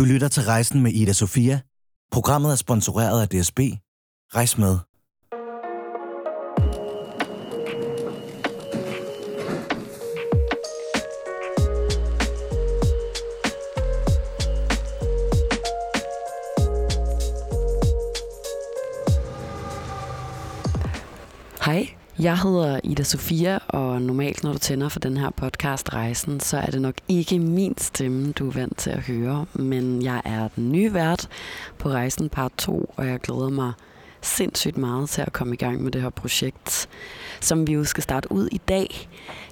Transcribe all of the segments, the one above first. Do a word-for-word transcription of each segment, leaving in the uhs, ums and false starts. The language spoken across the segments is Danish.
Du lytter til Rejsen med Ida-Sophia. Programmet er sponsoreret af D S B. Rejs med. Hej, jeg hedder Ida-Sophia, og normalt når du tænder for den her podcast Rejsen, så er det nok ikke min stemme, du er vant til at høre, men jeg er den nye vært på Rejsen part to, og jeg glæder mig sindssygt meget til at komme i gang med det her projekt, som vi jo skal starte ud i dag.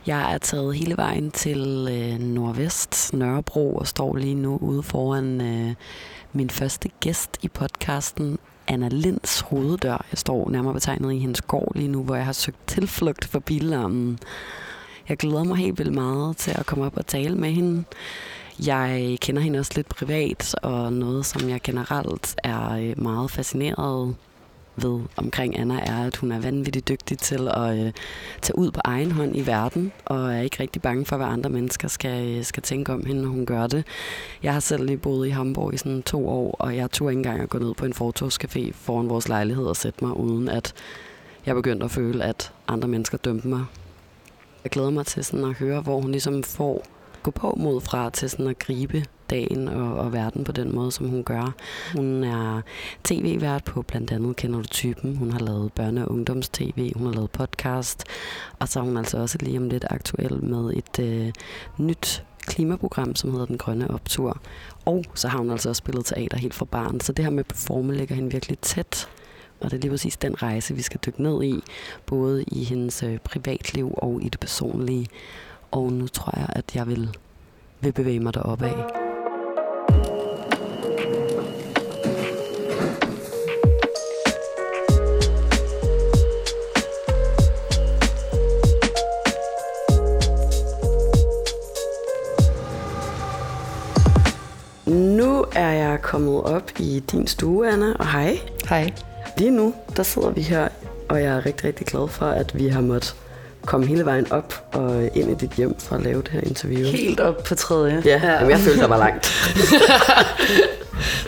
Jeg er taget hele vejen til øh, Nordvest, Nørrebro, og står lige nu ude foran øh, min første gæst i podcasten, Anna Lins hoveddør. Jeg står nærmere betegnet i hendes gård lige nu, hvor jeg har søgt tilflugt for billarmen. Jeg glæder mig helt vildt meget til at komme op og tale med hende. Jeg kender hende også lidt privat, og noget, som jeg generelt er meget fascineret ved omkring Anna, er, at hun er vanvittigt dygtig til at øh, tage ud på egen hånd i verden, og er ikke rigtig bange for, hvad andre mennesker skal, skal tænke om hende, når hun gør det. Jeg har selv lige boet i Hamburg i sådan to år, og jeg turde ikke engang at gå ned på en fortovscafé foran vores lejlighed og sætte mig, uden at jeg begyndte at føle, at andre mennesker dømte mig. Jeg glæder mig til sådan at høre, hvor hun ligesom får gå på mod fra til sådan at gribe dagen og, og verden på den måde, som hun gør. Hun er tv-vært på blandt andet Kender du Typen. Hun har lavet børne- og ungdoms-tv. Hun har lavet podcast. Og så er hun altså også lige om lidt aktuel med et øh, nyt klimaprogram, som hedder Den Grønne Optur. Og så har hun altså også spillet teater helt fra barn. Så det her med performe ligger hende virkelig tæt. Og det er lige præcis den rejse, vi skal dykke ned i. Både i hendes øh, privatliv og i det personlige. Og nu tror jeg, at jeg vil, vil bevæge mig deroppe af. Nu er jeg kommet op i din stue, Anna, og hej. Hej. Lige nu, der sidder vi her, og jeg er rigtig, rigtig glad for, at vi har måttet komme hele vejen op og ind i dit hjem for at lave det her interview. Helt op på tredje. Ja, ja. Jamen, jeg følte, der var langt.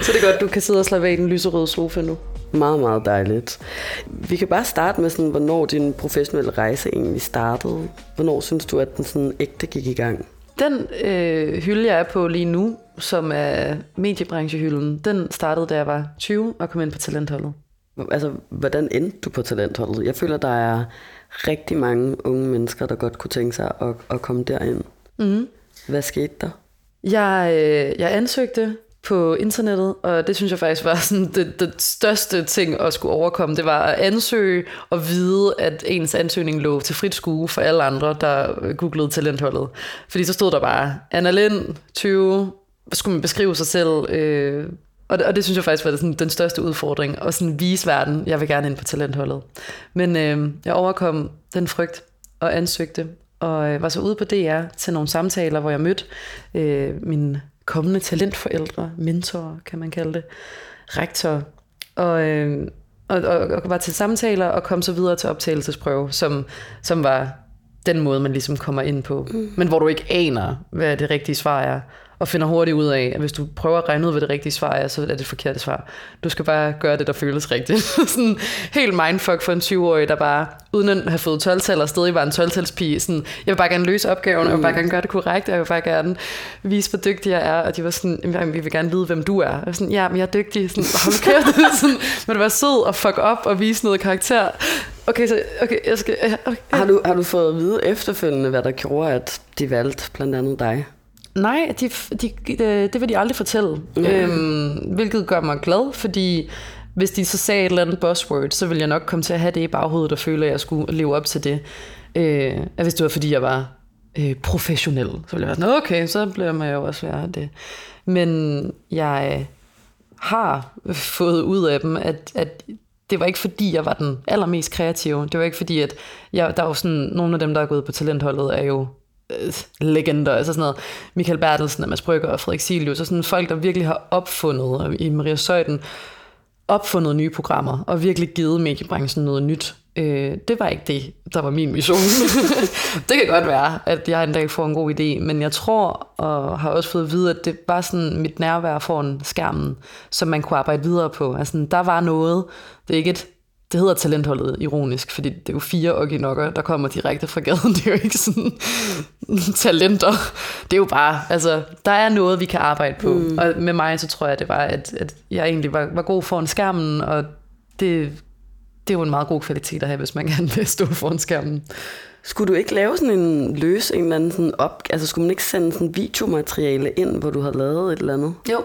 Så det er godt, du kan sidde og slappe af i den lyserøde sofa nu. Meget, meget dejligt. Vi kan bare starte med, sådan, hvornår din professionelle rejse egentlig startede. Hvornår synes du, at den sådan ægte gik i gang? Den øh, hylde, jeg er på lige nu, som er mediebranchehylden, den startede, da jeg var tyve og kom ind på Talentholdet. Altså, hvordan endte du på Talentholdet? Jeg føler, der er rigtig mange unge mennesker, der godt kunne tænke sig at, at komme derind. Mm. Hvad skete der? Jeg, øh, jeg ansøgte på internettet, og det synes jeg faktisk var sådan det, det største ting at skulle overkomme. Det var at ansøge og vide, at ens ansøgning lå til frit skue for alle andre, der googlede Talentholdet. Fordi så stod der bare, Anna Lin, tyve, skulle man beskrive sig selv. Øh, og, det, og det synes jeg faktisk var sådan, den største udfordring, at sådan vise verden, jeg vil gerne ind på Talentholdet. Men øh, jeg overkom den frygt og ansøgte, og øh, var så ude på D R til nogle samtaler, hvor jeg mødte øh, min kommende talentforældre, mentorer, kan man kalde det, rektor, og, øh, og, og, og var til samtaler og kom så videre til optagelsesprøve, som, som var den måde, man ligesom kommer ind på. Mm. Men hvor du ikke aner, hvad det rigtige svar er, og finder hurtigt ud af, at hvis du prøver at regne ud, hvad det rigtige svar er, så er det det forkerte svar. Du skal bare gøre det, der føles rigtigt. Sådan helt mindfuck for en tyve-årig, der bare, uden at have fået tolv-tal og stadig var en tolv-talspige, sådan, jeg vil bare gerne løse opgaven, og jeg vil bare gerne gøre det korrekt, og jeg vil bare gerne vise, hvor dygtig jeg er. Og de var sådan, vi vil gerne vide, hvem du er. Og sådan, ja, men jeg er dygtig. Sådan, hold kæft. Sådan, men det var sød og fuck op og vise noget karakter. Okay, så okay, jeg skal... Okay. Har, du, har du fået at vide efterfølgende, hvad der gjorde, at de valgte blandt andet dig? Nej, de, de, de, det vil de aldrig fortælle, mm. øhm, hvilket gør mig glad, fordi hvis de så sagde et eller andet buzzword, så ville jeg nok komme til at have det i baghovedet og føle, at jeg skulle leve op til det. Øh, at hvis det var, fordi jeg var øh, professionel, så ville jeg være sådan, okay, så bliver man jo også være det. Men jeg har fået ud af dem, at, at det var ikke fordi, jeg var den allermest kreative. Det var ikke fordi, at jeg, der var sådan, nogle af dem, der er gået på talentholdet, er jo legender, altså sådan noget. Michael Bertelsen og Mads Brygger og Frederik Silius og sådan folk, der virkelig har opfundet, og i Maria Søjden opfundet nye programmer og virkelig givet mediebranchen noget nyt. Øh, det var ikke det, der var min mission. Det kan godt være, at jeg en dag får en god idé, men jeg tror og har også fået at vide, at det var sådan mit nærvær foran skærmen, som man kunne arbejde videre på. Altså, der var noget. Det er ikke et, det hedder talentholdet, ironisk, fordi det er jo fire oginokker, der kommer direkte fra gaden. Det er jo ikke sådan talenter. Det er jo bare, altså, der er noget, vi kan arbejde på. Mm. Og med mig, så tror jeg, det var, at, at jeg egentlig var, var god foran skærmen, og det... Det er jo en meget god kvalitet at have, hvis man gerne vil stå foran skærmen. Skulle du ikke lave sådan en løs, en eller anden sådan op... Altså skulle man ikke sende sådan videomateriale ind, hvor du havde lavet et eller andet? Jo.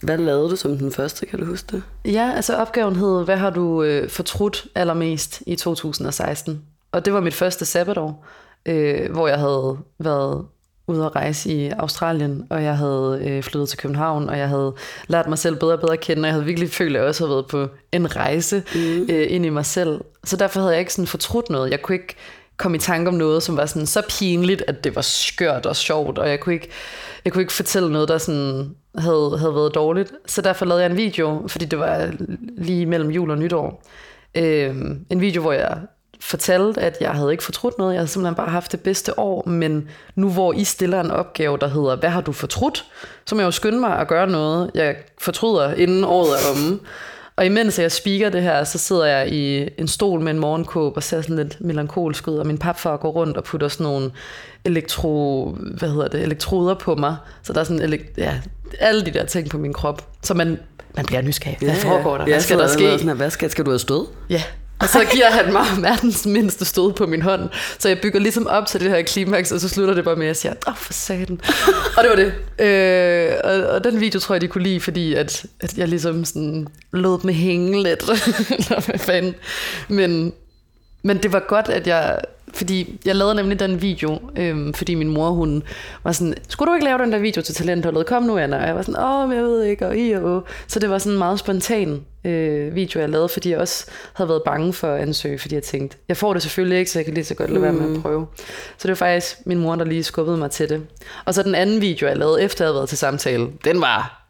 Hvad lavede du som den første, kan du huske det? Ja, altså opgaven hed, hvad har du øh, fortrudt allermest i to tusind og seksten? Og det var mit første sabbatår, øh, hvor jeg havde været... ude at rejse i Australien, og jeg havde øh, flyttet til København, og jeg havde lært mig selv bedre og bedre at kende, og jeg havde virkelig følt, at jeg også havde været på en rejse mm. øh, ind i mig selv. Så derfor havde jeg ikke sådan fortrudt noget. Jeg kunne ikke komme i tanke om noget, som var sådan så pinligt, at det var skørt og sjovt, og jeg kunne ikke, jeg kunne ikke fortælle noget, der sådan havde, havde været dårligt. Så derfor lavede jeg en video, fordi det var lige mellem jul og nytår. Øh, en video, hvor jeg... fortalte, at jeg havde ikke fortrudt noget. Jeg havde simpelthen bare haft det bedste år, men nu hvor I stiller en opgave, der hedder, hvad har du fortrudt? Så må jeg jo skynde mig at gøre noget, jeg fortryder, inden året er omme. Og imens jeg speaker det her, så sidder jeg i en stol med en morgenkåb og ser sådan lidt melankolsk ud, og min papfar går rundt og putter sådan nogle elektro, hvad hedder det, elektroder på mig. Så der er sådan elekt- ja, alle de der ting på min krop. Så man, man bliver nysgerrig. Hvad foregår der? Hvad skal der ske? Hvad skal, skal du have stød? Ja. Og så giver han mig verdens mindste stød på min hånd. Så jeg bygger ligesom op til det her klimaks, og så slutter det bare med, at jeg siger, åh, oh, for satan. Og det var det. Øh, og, og den video tror jeg, de kunne lide, fordi at, at jeg ligesom sådan lod dem hænge lidt. Eller hvad fanden. Men, men det var godt, at jeg... Fordi jeg lavede nemlig den video, øhm, fordi min mor, hun var sådan, skulle du ikke lave den der video til talentholdet? Kom nu, Anna. Og jeg var sådan, åh, men jeg ved ikke, og i og å. Så det var sådan en meget spontan øh, video, jeg lavede, fordi jeg også havde været bange for at ansøge, fordi jeg tænkte, jeg får det selvfølgelig ikke, så jeg kan lige så godt lade være med at prøve. Så det var faktisk min mor, der lige skubbede mig til det. Og så den anden video, jeg lavede, efter jeg havde været til samtale, den var...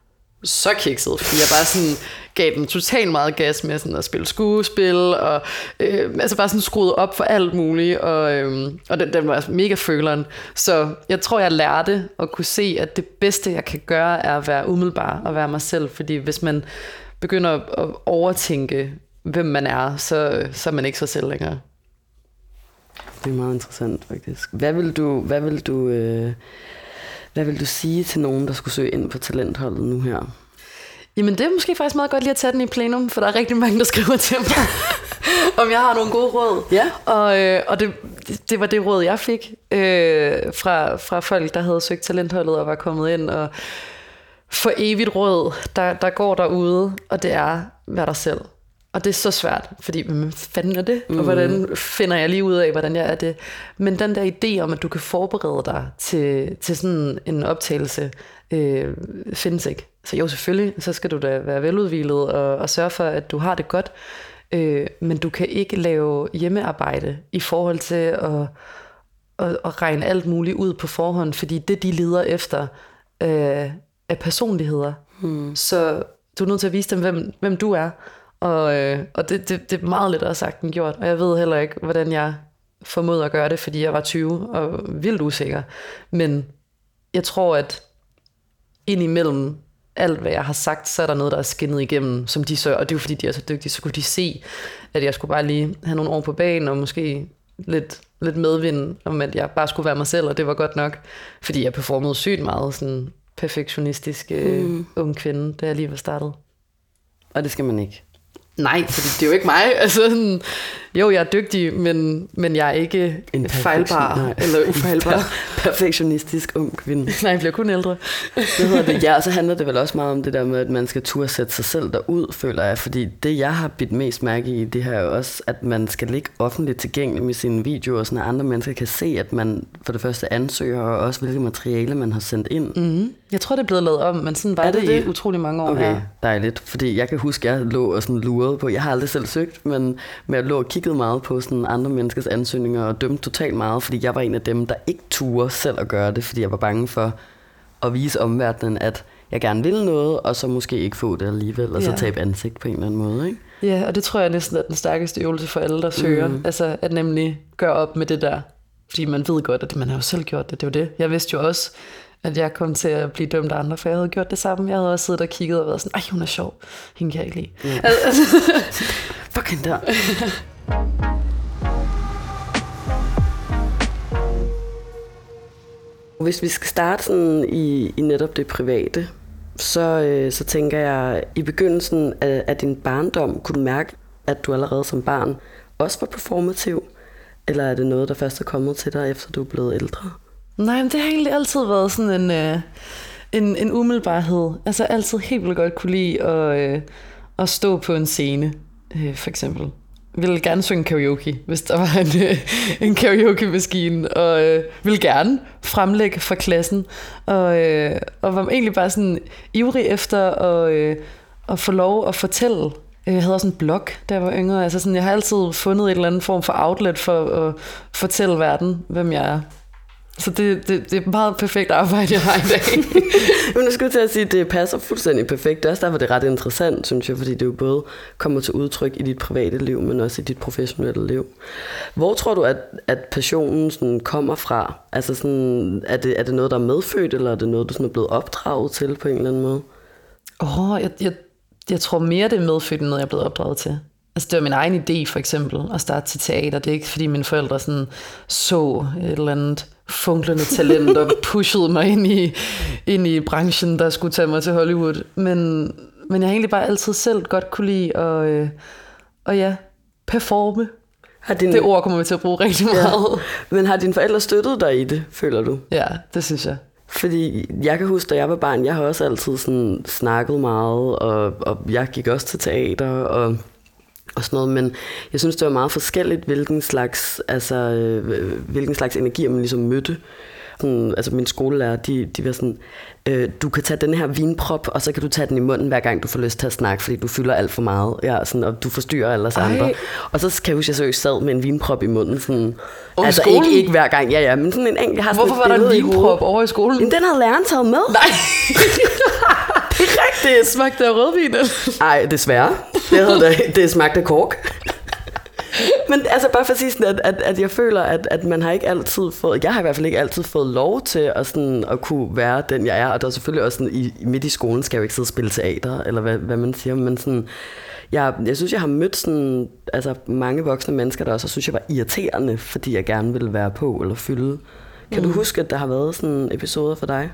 så kikset, fordi jeg bare sådan gav den totalt meget gas med sådan at spille skuespil, og øh, altså bare sådan skruede op for alt muligt, og, øh, og den, den var mega føleren. Så jeg tror, jeg lærte at kunne se, at det bedste, jeg kan gøre, er at være umiddelbar og være mig selv, fordi hvis man begynder at overtænke, hvem man er, så, så er man ikke sig selv længere. Det er meget interessant, faktisk. Hvad vil du... Hvad vil du øh Hvad vil du sige til nogen, der skulle søge ind på talentholdet nu her? Jamen det er måske faktisk meget godt lige at tage den i plenum, for der er rigtig mange, der skriver til mig, om jeg har nogle gode råd. Ja. Og, øh, og det, det var det råd, jeg fik øh, fra, fra folk, der havde søgt talentholdet og var kommet ind. Og for evigt råd, der, der går derude, og det er, vær dig selv. Og det er så svært, fordi hvad fanden er det? Og hvordan finder jeg lige ud af, hvordan jeg er det? Men den der idé om, at du kan forberede dig til, til sådan en optagelse, øh, findes ikke. Så jo, selvfølgelig, så skal du da være veludhvilet og, og sørge for, at du har det godt. Øh, men du kan ikke lave hjemmearbejde i forhold til at, at, at regne alt muligt ud på forhånd, fordi det, de leder efter, øh, er personligheder. Hmm. Så du er nødt til at vise dem, hvem, hvem du er. Og, øh, og det, det, det er meget lettere sagt end gjort. Og jeg ved heller ikke, hvordan jeg formåede at gøre det, fordi jeg var tyve og vildt usikker. Men jeg tror, at indimellem alt, hvad jeg har sagt, så er der noget, der er skinnet igennem, som de så, og det er jo fordi, de er så dygtige, så kunne de se, at jeg skulle bare lige have nogle år på banen, og måske lidt, lidt medvind, om at jeg bare skulle være mig selv, og det var godt nok, fordi jeg performede sygt meget sådan perfektionistisk øh, mm. ung kvinde, da jeg lige var startet. Og det skal man ikke. Nej, fordi det er jo ikke mig. Altså, sådan, jo, jeg er dygtig, men, men jeg er ikke fejlbar nej. Eller ufejlbar. Perfektionistisk ung kvinde. Nej, jeg bliver kun ældre. Det hedder det. Ja, og så handler det vel også meget om det der med, at man skal turde sætte sig selv derud, føler jeg. Fordi det, jeg har bidt mest mærke i, det her er jo også, at man skal ligge offentligt tilgængelig med sine videoer, og sådan, at andre mennesker kan se, at man for det første ansøger, og også hvilket materiale, man har sendt ind. Mm-hmm. Jeg tror, det er blevet lavet om, men sådan var er det, det i utrolig mange år. Okay, ja. Dejligt. Fordi jeg kan huske, at jeg lå og sådan lurede på. Jeg har aldrig selv søgt, men jeg lå og kiggede meget på sådan andre menneskers ansøgninger og dømte totalt meget, fordi jeg var en af dem, der ikke turde selv at gøre det, fordi jeg var bange for at vise omverdenen, at jeg gerne ville noget, og så måske ikke få det alligevel, og så tabe ansigt på en eller anden måde, ikke? Ja, og det tror jeg næsten er den stærkeste øvelse for alle, der søger. Mm. Altså at nemlig gøre op med det der. Fordi man ved godt, at man har jo selv gjort det. Det er jo det. Jeg vidste jo også, at jeg kom til at blive dømt af andre, for jeg havde gjort det samme. Jeg havde også siddet og kigget og været sådan, ej, hun er sjov. Hende kan jeg ikke lide. Mm. Altså, fuck hende der. Hvis vi skal starte sådan i, i netop det private, så, øh, så tænker jeg, i begyndelsen af, af din barndom, kunne du mærke, at du allerede som barn også var performativ? Eller er det noget, der først er kommet til dig, efter du er blevet ældre? Nej, men det har egentlig altid været sådan en, øh, en, en umiddelbarhed. Altså altid helt vildt godt kunne lide at, øh, at stå på en scene, øh, for eksempel. Ville gerne synge karaoke, hvis der var en, øh, en karaoke-maskine, og øh, ville gerne fremlægge for klassen, og, øh, og var egentlig bare sådan ivrig efter at, øh, at få lov at fortælle. Jeg havde også en blog, da jeg var yngre. Altså sådan, jeg har altid fundet en eller anden form for outlet for at fortælle verden, hvem jeg er. Så det, det, det er meget perfekt arbejde, jeg har i dag. Men jeg skulle til at sige, at det passer fuldstændig perfekt. Det er også derfor, det er ret interessant, synes jeg, fordi det jo både kommer til udtryk i dit private liv, men også i dit professionelle liv. Hvor tror du, at, at passionen sådan kommer fra? Altså sådan, er, det, er det noget, der er medfødt, eller er det noget, du sådan er blevet opdraget til på en eller anden måde? Åh, oh, jeg... jeg Jeg tror mere, det er medfødt, end noget, jeg er blevet opdraget til. Altså, det var min egen idé, for eksempel, at starte til teater. Det er ikke, fordi mine forældre sådan, så et eller andet funklende talent og pushede mig ind i, ind i branchen, der skulle tage mig til Hollywood. Men, men jeg har egentlig bare altid selv godt kunne lide at øh, og ja, performe. Har din... Det ord kommer vi til at bruge rigtig meget. Ja. Men har dine forældre støttet dig i det, føler du? Ja, det synes jeg. Fordi jeg kan huske, da jeg var barn, jeg har også altid sådan snakket meget, og, og jeg gik også til teater og, og sådan noget, men jeg synes, det var meget forskelligt, hvilken slags, altså, hvilken slags energi man ligesom mødte. Sådan, altså mine skolelærer, de, de var sådan, øh, du kan tage den her vinprop, og så kan du tage den i munden, hver gang du får lyst til at snakke, fordi du fylder alt for meget, ja, sådan, og du forstyrrer alle os andre. Og så kan jeg huske, at jeg seriøst sad med en vinprop i munden. Sådan, altså ikke, ikke hver gang, ja, ja, men sådan en enkelt. Jeg har sådan Hvorfor var der en vinprop over i skolen? Jamen, den havde læreren taget med. Nej. Det er rigtigt. Smagte af rødvin? Nej, desværre. Det, havde, det smagte af kork. Men altså bare for at sige sådan, at, at, at jeg føler, at, at man har ikke altid fået, jeg har i hvert fald ikke altid fået lov til at, sådan, at kunne være den, jeg er. Og der er selvfølgelig også sådan, i, midt i skolen skal jeg jo ikke sidde og spille teater, eller hvad, hvad man siger. Men sådan, jeg, jeg synes, jeg har mødt sådan, altså, mange voksne mennesker, der også synes, jeg var irriterende, fordi jeg gerne ville være på eller fylde. Kan mm. du huske, at der har været sådan episoder for dig?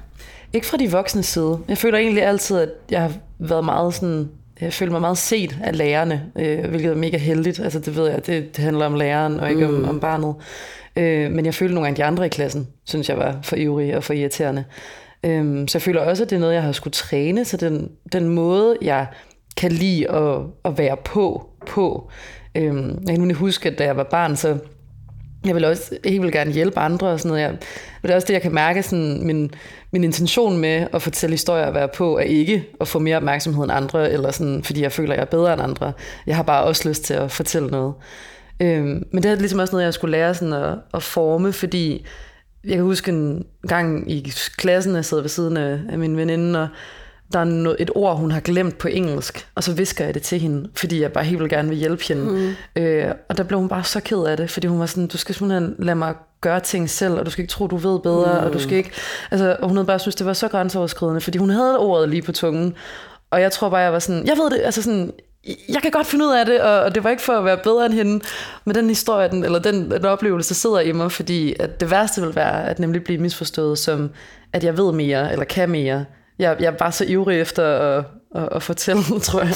Ikke fra de voksne side. Jeg føler egentlig altid, at jeg har været meget sådan... Jeg føler mig meget set af lærerne, øh, hvilket er mega heldigt. Altså det ved jeg, det, det handler om læreren og ikke mm. om, om barnet. Øh, men jeg føler nogle af de andre i klassen, synes jeg var for ivrige og for irriterende. Øh, så jeg føler også, at det er noget, jeg har skulle træne. Så den, den måde, jeg kan lide at, at være på, på. Øh, jeg kan nemlig huske, at da jeg var barn, så jeg vil også helt vildt gerne hjælpe andre og sådan noget. Jeg, det er også det, jeg kan mærke, sådan min, min intention med at fortælle historier og være på, er ikke at få mere opmærksomhed end andre, eller sådan, fordi jeg føler, jeg er bedre end andre. Jeg har bare også lyst til at fortælle noget. Øhm, men det er ligesom også noget, jeg skulle lære sådan at, at forme, fordi jeg kan huske en gang i klassen, jeg sidder ved siden af, af min veninde, og der er noget, et ord, hun har glemt på engelsk, og så visker jeg det til hende, fordi jeg bare helt vildt gerne vil hjælpe hende. Mm. Øh, og der blev hun bare så ked af det, fordi hun var sådan, du skal simpelthen lade mig gøre ting selv, og du skal ikke tro, du ved bedre, mm. og du skal ikke... Altså, og hun havde bare synes det var så grænseoverskridende, fordi hun havde ordet lige på tungen, og jeg tror bare, jeg var sådan, jeg ved det, altså sådan... Jeg kan godt finde ud af det, og det var ikke for at være bedre end hende, men den historie, den, eller den, den oplevelse sidder i mig, fordi at det værste vil være at nemlig blive misforstået som, at jeg ved mere, eller kan mere. Jeg, jeg er bare så ivrig efter at, at, at fortælle, tror jeg.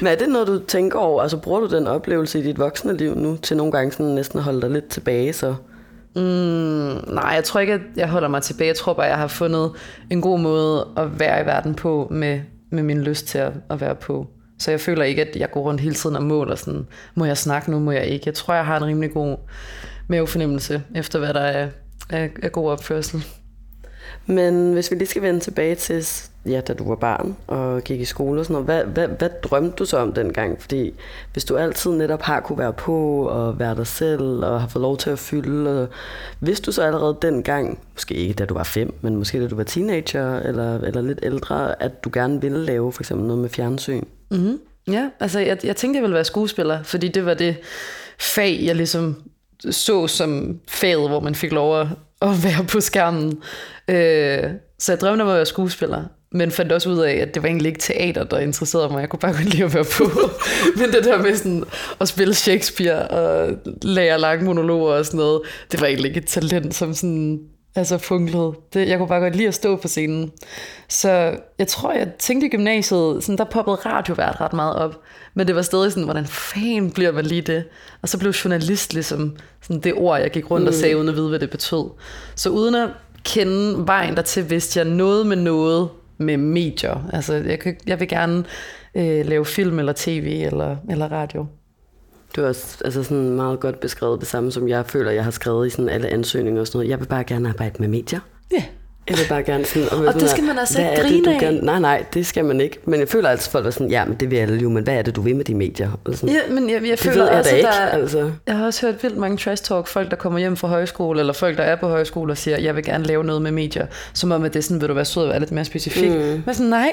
Men er det noget, du tænker over? Altså, bruger du den oplevelse i dit voksne liv nu, til nogle gange sådan næsten at holde dig lidt tilbage? Så? Mm, nej, jeg tror ikke, at jeg holder mig tilbage. Jeg tror bare, jeg har fundet en god måde at være i verden på, med, med min lyst til at, at være på. Så jeg føler ikke, at jeg går rundt hele tiden og måler sådan, må jeg snakke nu, må jeg ikke. Jeg tror, jeg har en rimelig god mavefornemmelse efter, hvad der er, er, er god opførsel. Men hvis vi lige skal vende tilbage til, ja, da du var barn og gik i skole og sådan noget, hvad, hvad, hvad drømte du så om dengang? Fordi hvis du altid netop har kunne være på og være dig selv og har fået lov til at fylde, og vidste du så allerede dengang, måske ikke da du var fem, men måske da du var teenager eller, eller lidt ældre, at du gerne ville lave for eksempel noget med fjernsyn? Mm-hmm. Ja, altså jeg, jeg tænkte, jeg ville være skuespiller, fordi det var det fag, jeg ligesom så som faget, hvor man fik lov at, at være på skærmen. Øh, så jeg drømte om at være skuespiller, men fandt også ud af, at det var egentlig ikke teater, der interesserede mig. Jeg kunne bare godt lide at være på. Men det der med sådan at spille Shakespeare og lære lange monologer og sådan noget, det var egentlig ikke et talent, som sådan... Altså funklede. Det, jeg kunne bare godt lide at stå på scenen. Så jeg tror, jeg tænkte i gymnasiet, sådan, der poppede radiovært ret meget op. Men det var stadig sådan, hvordan fanden bliver man lige det? Og så blev journalist ligesom sådan det ord, jeg gik rundt mm. og sagde, uden at vide, hvad det betød. Så uden at kende vejen dertil, vidste jeg noget med noget med medier. Altså jeg, kan, jeg vil gerne øh, lave film eller tv eller, eller radio. Du har også altså sådan meget godt beskrevet det samme, som jeg føler, jeg har skrevet i sådan alle ansøgninger og sådan noget. Jeg vil bare gerne arbejde med medier. Ja. Yeah. Jeg vil bare gerne sådan... Og, og sådan det skal her, man altså ikke grine det, af. Gerne, nej, nej, det skal man ikke. Men jeg føler altså, folk er sådan, ja, men det vil alle jo, men hvad er det, du vil med de medier? Sådan, ja, men jeg, jeg, jeg føler jeg også, jeg der, ikke, altså. Jeg har også hørt vildt mange trash talk, folk der kommer hjem fra højskole, eller folk der er på højskole og siger, jeg vil gerne lave noget med medier. Som om, at det sådan, vil du være sød og være lidt mere specifik. Mm. Men sådan, nej.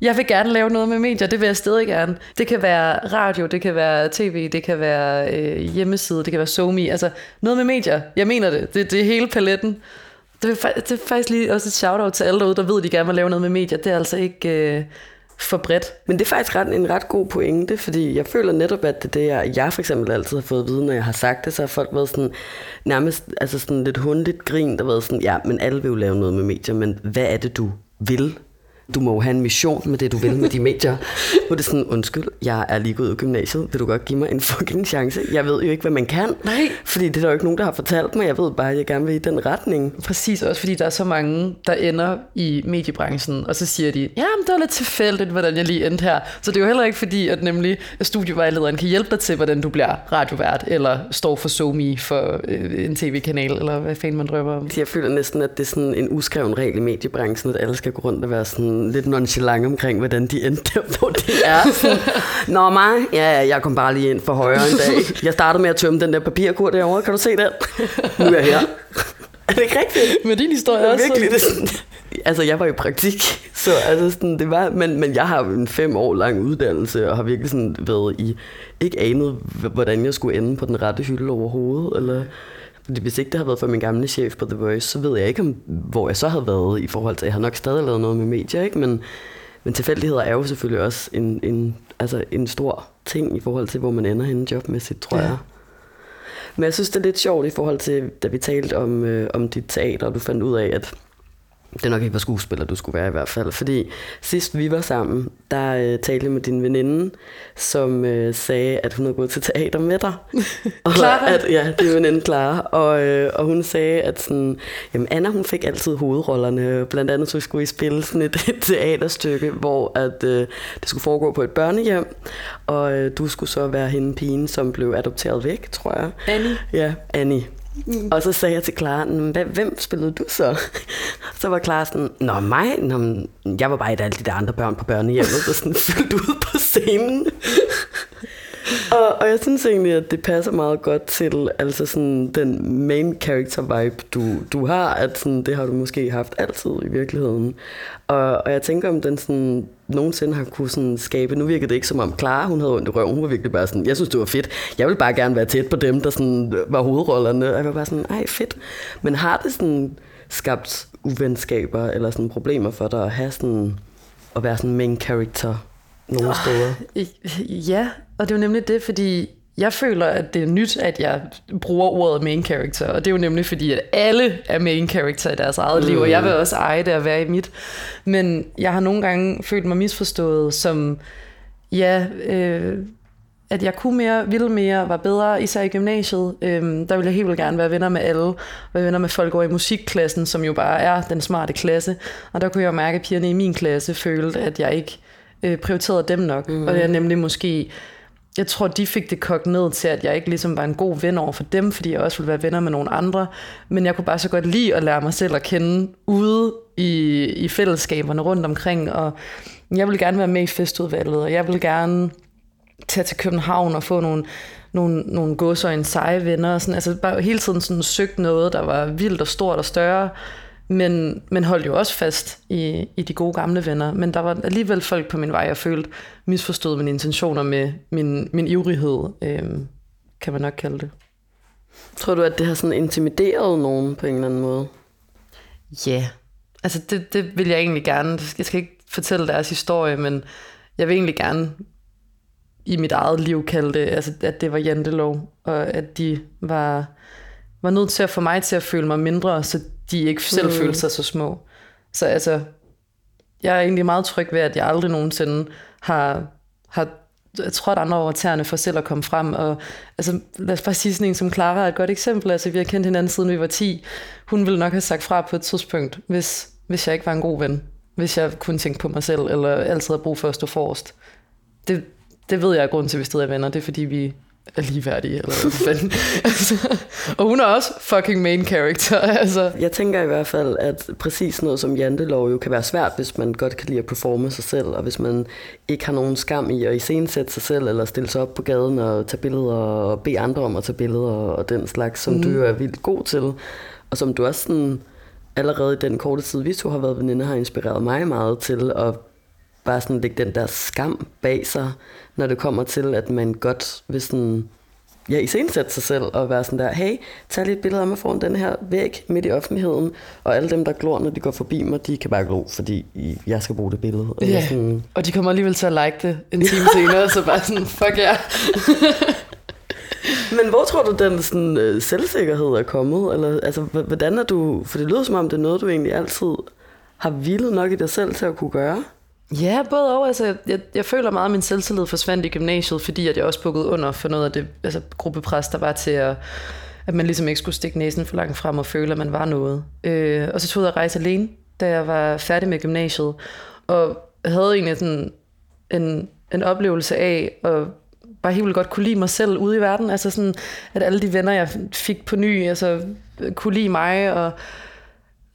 Jeg vil gerne lave noget med medier, det vil jeg stadig gerne. Det kan være radio, det kan være tv, det kan være øh, hjemmeside, det kan være SoMe. Altså noget med medier, jeg mener det. Det, det er hele paletten. Det er, det er faktisk lige også et shout-out til alle derude, der ved, de gerne vil lave noget med medier. Det er altså ikke øh, for bredt. Men det er faktisk ret, en ret god pointe, fordi jeg føler netop, at det det, jeg, jeg for eksempel altid har fået at vide, når jeg har sagt det, så har folk været sådan, nærmest altså sådan lidt hundeligt grin, der har været sådan, ja, men alle vil jo lave noget med medier, men hvad er det, du vil? Du må jo have en mission med det, du vil med de medier. Hvor det er sådan, undskyld, jeg er lige gået ud af gymnasiet. Vil du godt give mig en fucking chance? Jeg ved jo ikke, hvad man kan. Nej. Fordi det er der jo ikke nogen, der har fortalt mig. Jeg ved bare, at jeg gerne vil i den retning. Præcis, også fordi der er så mange, der ender i mediebranchen. Og så siger de, ja, men det var lidt tilfældigt, hvordan jeg lige endte her. Så det er jo heller ikke fordi, at nemlig studievejlederen kan hjælpe dig til, hvordan du bliver radiovært. Eller står for SoMe for en tv-kanal. Eller hvad fanden man drømmer om. Jeg føler næsten, at det er sådan en uskreven regel i mediebranchen, at alle skal gå rundt og være sådan lidt nonchalant omkring, hvordan de endte der, hvor de er. Sådan, nå mig, ja, ja, jeg kom bare lige ind for højre en dag. Jeg startede med at tømme den der papirkur derovre. Kan du se den? Nu er jeg her. Er det ikke rigtigt? Men din historie også. Virkelig, det sådan, altså, jeg var i praktik, så altså sådan, det var, men, men jeg har en fem år lang uddannelse, og har virkelig sådan været i, ikke anet, hvordan jeg skulle ende på den rette hylde overhovedet, eller... Hvis ikke det havde været for min gamle chef på The Voice, så ved jeg ikke, om, hvor jeg så havde været i forhold til, jeg har nok stadig lavet noget med medier, ikke? Men, men tilfældigheder er jo selvfølgelig også en, en, altså en stor ting i forhold til, hvor man ender henne jobmæssigt, tror ja. jeg. Men jeg synes, det er lidt sjovt i forhold til, da vi talte om, øh, om dit teater, og du fandt ud af, at det nok ikke var skuespiller, du skulle være i hvert fald. Fordi sidst vi var sammen, der øh, talte jeg med din veninde, som øh, sagde, at hun havde gået til teater med dig. Og at, ja, det er veninde Clara. Og, øh, og hun sagde, at sådan, jamen Anna hun fik altid hovedrollerne. Blandt andet så skulle I spille sådan et, et teaterstykke, hvor at, øh, det skulle foregå på et børnehjem. Og øh, du skulle så være hende pigen, som blev adopteret væk, tror jeg. Annie. Ja, Annie. Mm. Og så sagde jeg til Clara, hvem spillede du så? Så var Clara sådan, nå mig? Nå, jeg var bare et af alle de der andre børn på børnehjemmet, og sådan fyldt ud på scenen. og, og jeg synes egentlig, at det passer meget godt til altså sådan, den main character vibe, du, du har. At sådan, det har du måske haft altid i virkeligheden. Og, og jeg tænker, om den sådan... nogensinde har kunne sådan skabe. Nu virkede det ikke som om Clara, hun havde ondt i røven. Hun var virkelig bare sådan, jeg synes det var fedt. Jeg ville bare gerne være tæt på dem, der sådan var hovedrollerne. Og jeg var bare sådan, ej fedt. Men har det sådan skabt uvenskaber eller sådan problemer for dig at have sådan at være sådan main character nogle oh, steder? Ja, og det er jo nemlig det, fordi jeg føler, at det er nyt, at jeg bruger ordet main character, og det er jo nemlig fordi, at alle er main character i deres eget mm. liv, og jeg vil også eje det at være i mit. Men jeg har nogle gange følt mig misforstået som, ja, øh, at jeg kunne mere, ville mere, var bedre, især i gymnasiet. Øh, der ville jeg helt vildt gerne være venner med alle, være venner med folk over i musikklassen, som jo bare er den smarte klasse. Og der kunne jeg mærke, at pigerne i min klasse følte, at jeg ikke øh, prioriterede dem nok, mm. og det er nemlig måske... Jeg tror, de fik det kogt ned til, at jeg ikke ligesom var en god ven over for dem, fordi jeg også ville være venner med nogle andre. Men jeg kunne bare så godt lide at lære mig selv at kende ude i, i fællesskaberne rundt omkring. Og jeg ville gerne være med i festudvalget, og jeg ville gerne tage til København og få nogle, nogle, nogle gåsøjne seje venner. Og sådan. Altså bare hele tiden sådan søgt noget, der var vildt og stort og større. men, men holdt jo også fast i, i de gode gamle venner. Men der var alligevel folk på min vej, jeg følte misforstod mine intentioner med min, min ivrighed, øh, kan man nok kalde det. Tror du, at det har sådan intimideret nogen på en eller anden måde? Ja, yeah. altså det, det vil jeg egentlig gerne. Jeg skal ikke fortælle deres historie, men jeg vil egentlig gerne i mit eget liv kalde det, altså, at det var jantelov, og at de var, var nødt til at få mig til at føle mig mindre, så de ikke selv mm. følte sig så små. Så altså, jeg er egentlig meget tryg ved, at jeg aldrig nogensinde har, har trådt andre over tæerne for selv at komme frem. Og altså, lad os bare sige, sådan en som Clara er et godt eksempel. Altså, vi har kendt hinanden siden vi var ti. Hun ville nok have sagt fra på et tidspunkt, hvis, hvis jeg ikke var en god ven. Hvis jeg kun tænkte på mig selv, eller altid havde brug for at stå forrest. Det, det ved jeg er grunden til, at vi stadig er venner. Det er, fordi vi er ligeværdige. Eller hvad altså, og hun er også fucking main character. Altså. Jeg tænker i hvert fald, at præcis noget som jantelov jo kan være svært, hvis man godt kan lide at performe sig selv, og hvis man ikke har nogen skam i at iscenesætte sig selv, eller stille sig op på gaden og tage billeder, og bede andre om at tage billeder, og den slags, som mm. du er vildt god til. Og som du også sådan... Allerede i den korte tid, vi to har været veninde, har inspireret mig meget til at bare sådan lægge den der skam bag sig, når det kommer til, at man godt vil sådan, ja, iscenesætte sig selv og være sådan der, hey, tag lige et billede af mig foran den her væg midt i offentligheden, og alle dem, der glor, når de går forbi mig, de kan bare glo, fordi jeg skal bruge det billede. Og, yeah. sådan... og de kommer alligevel til at like det en time senere, så bare sådan, fuck ja. Men hvor tror du, den sådan, øh, selvsikkerhed er kommet? Eller, altså, hvordan er du, for det lyder som om, det er noget, du egentlig altid har hvilet nok i dig selv til at kunne gøre. Ja, både og. Altså, jeg, jeg føler meget, at min selvtillid forsvandt i gymnasiet, fordi at jeg også bukkede under for noget af det altså, gruppepres, der var til, at, at man ligesom ikke skulle stikke næsen for langt frem og føle, at man var noget. Øh, og så tog jeg at rejse alene, da jeg var færdig med gymnasiet, og havde egentlig sådan en, en oplevelse af at bare helt vildt godt kunne lide mig selv ude i verden. Altså sådan, at alle de venner, jeg fik på ny, altså kunne lide mig. Og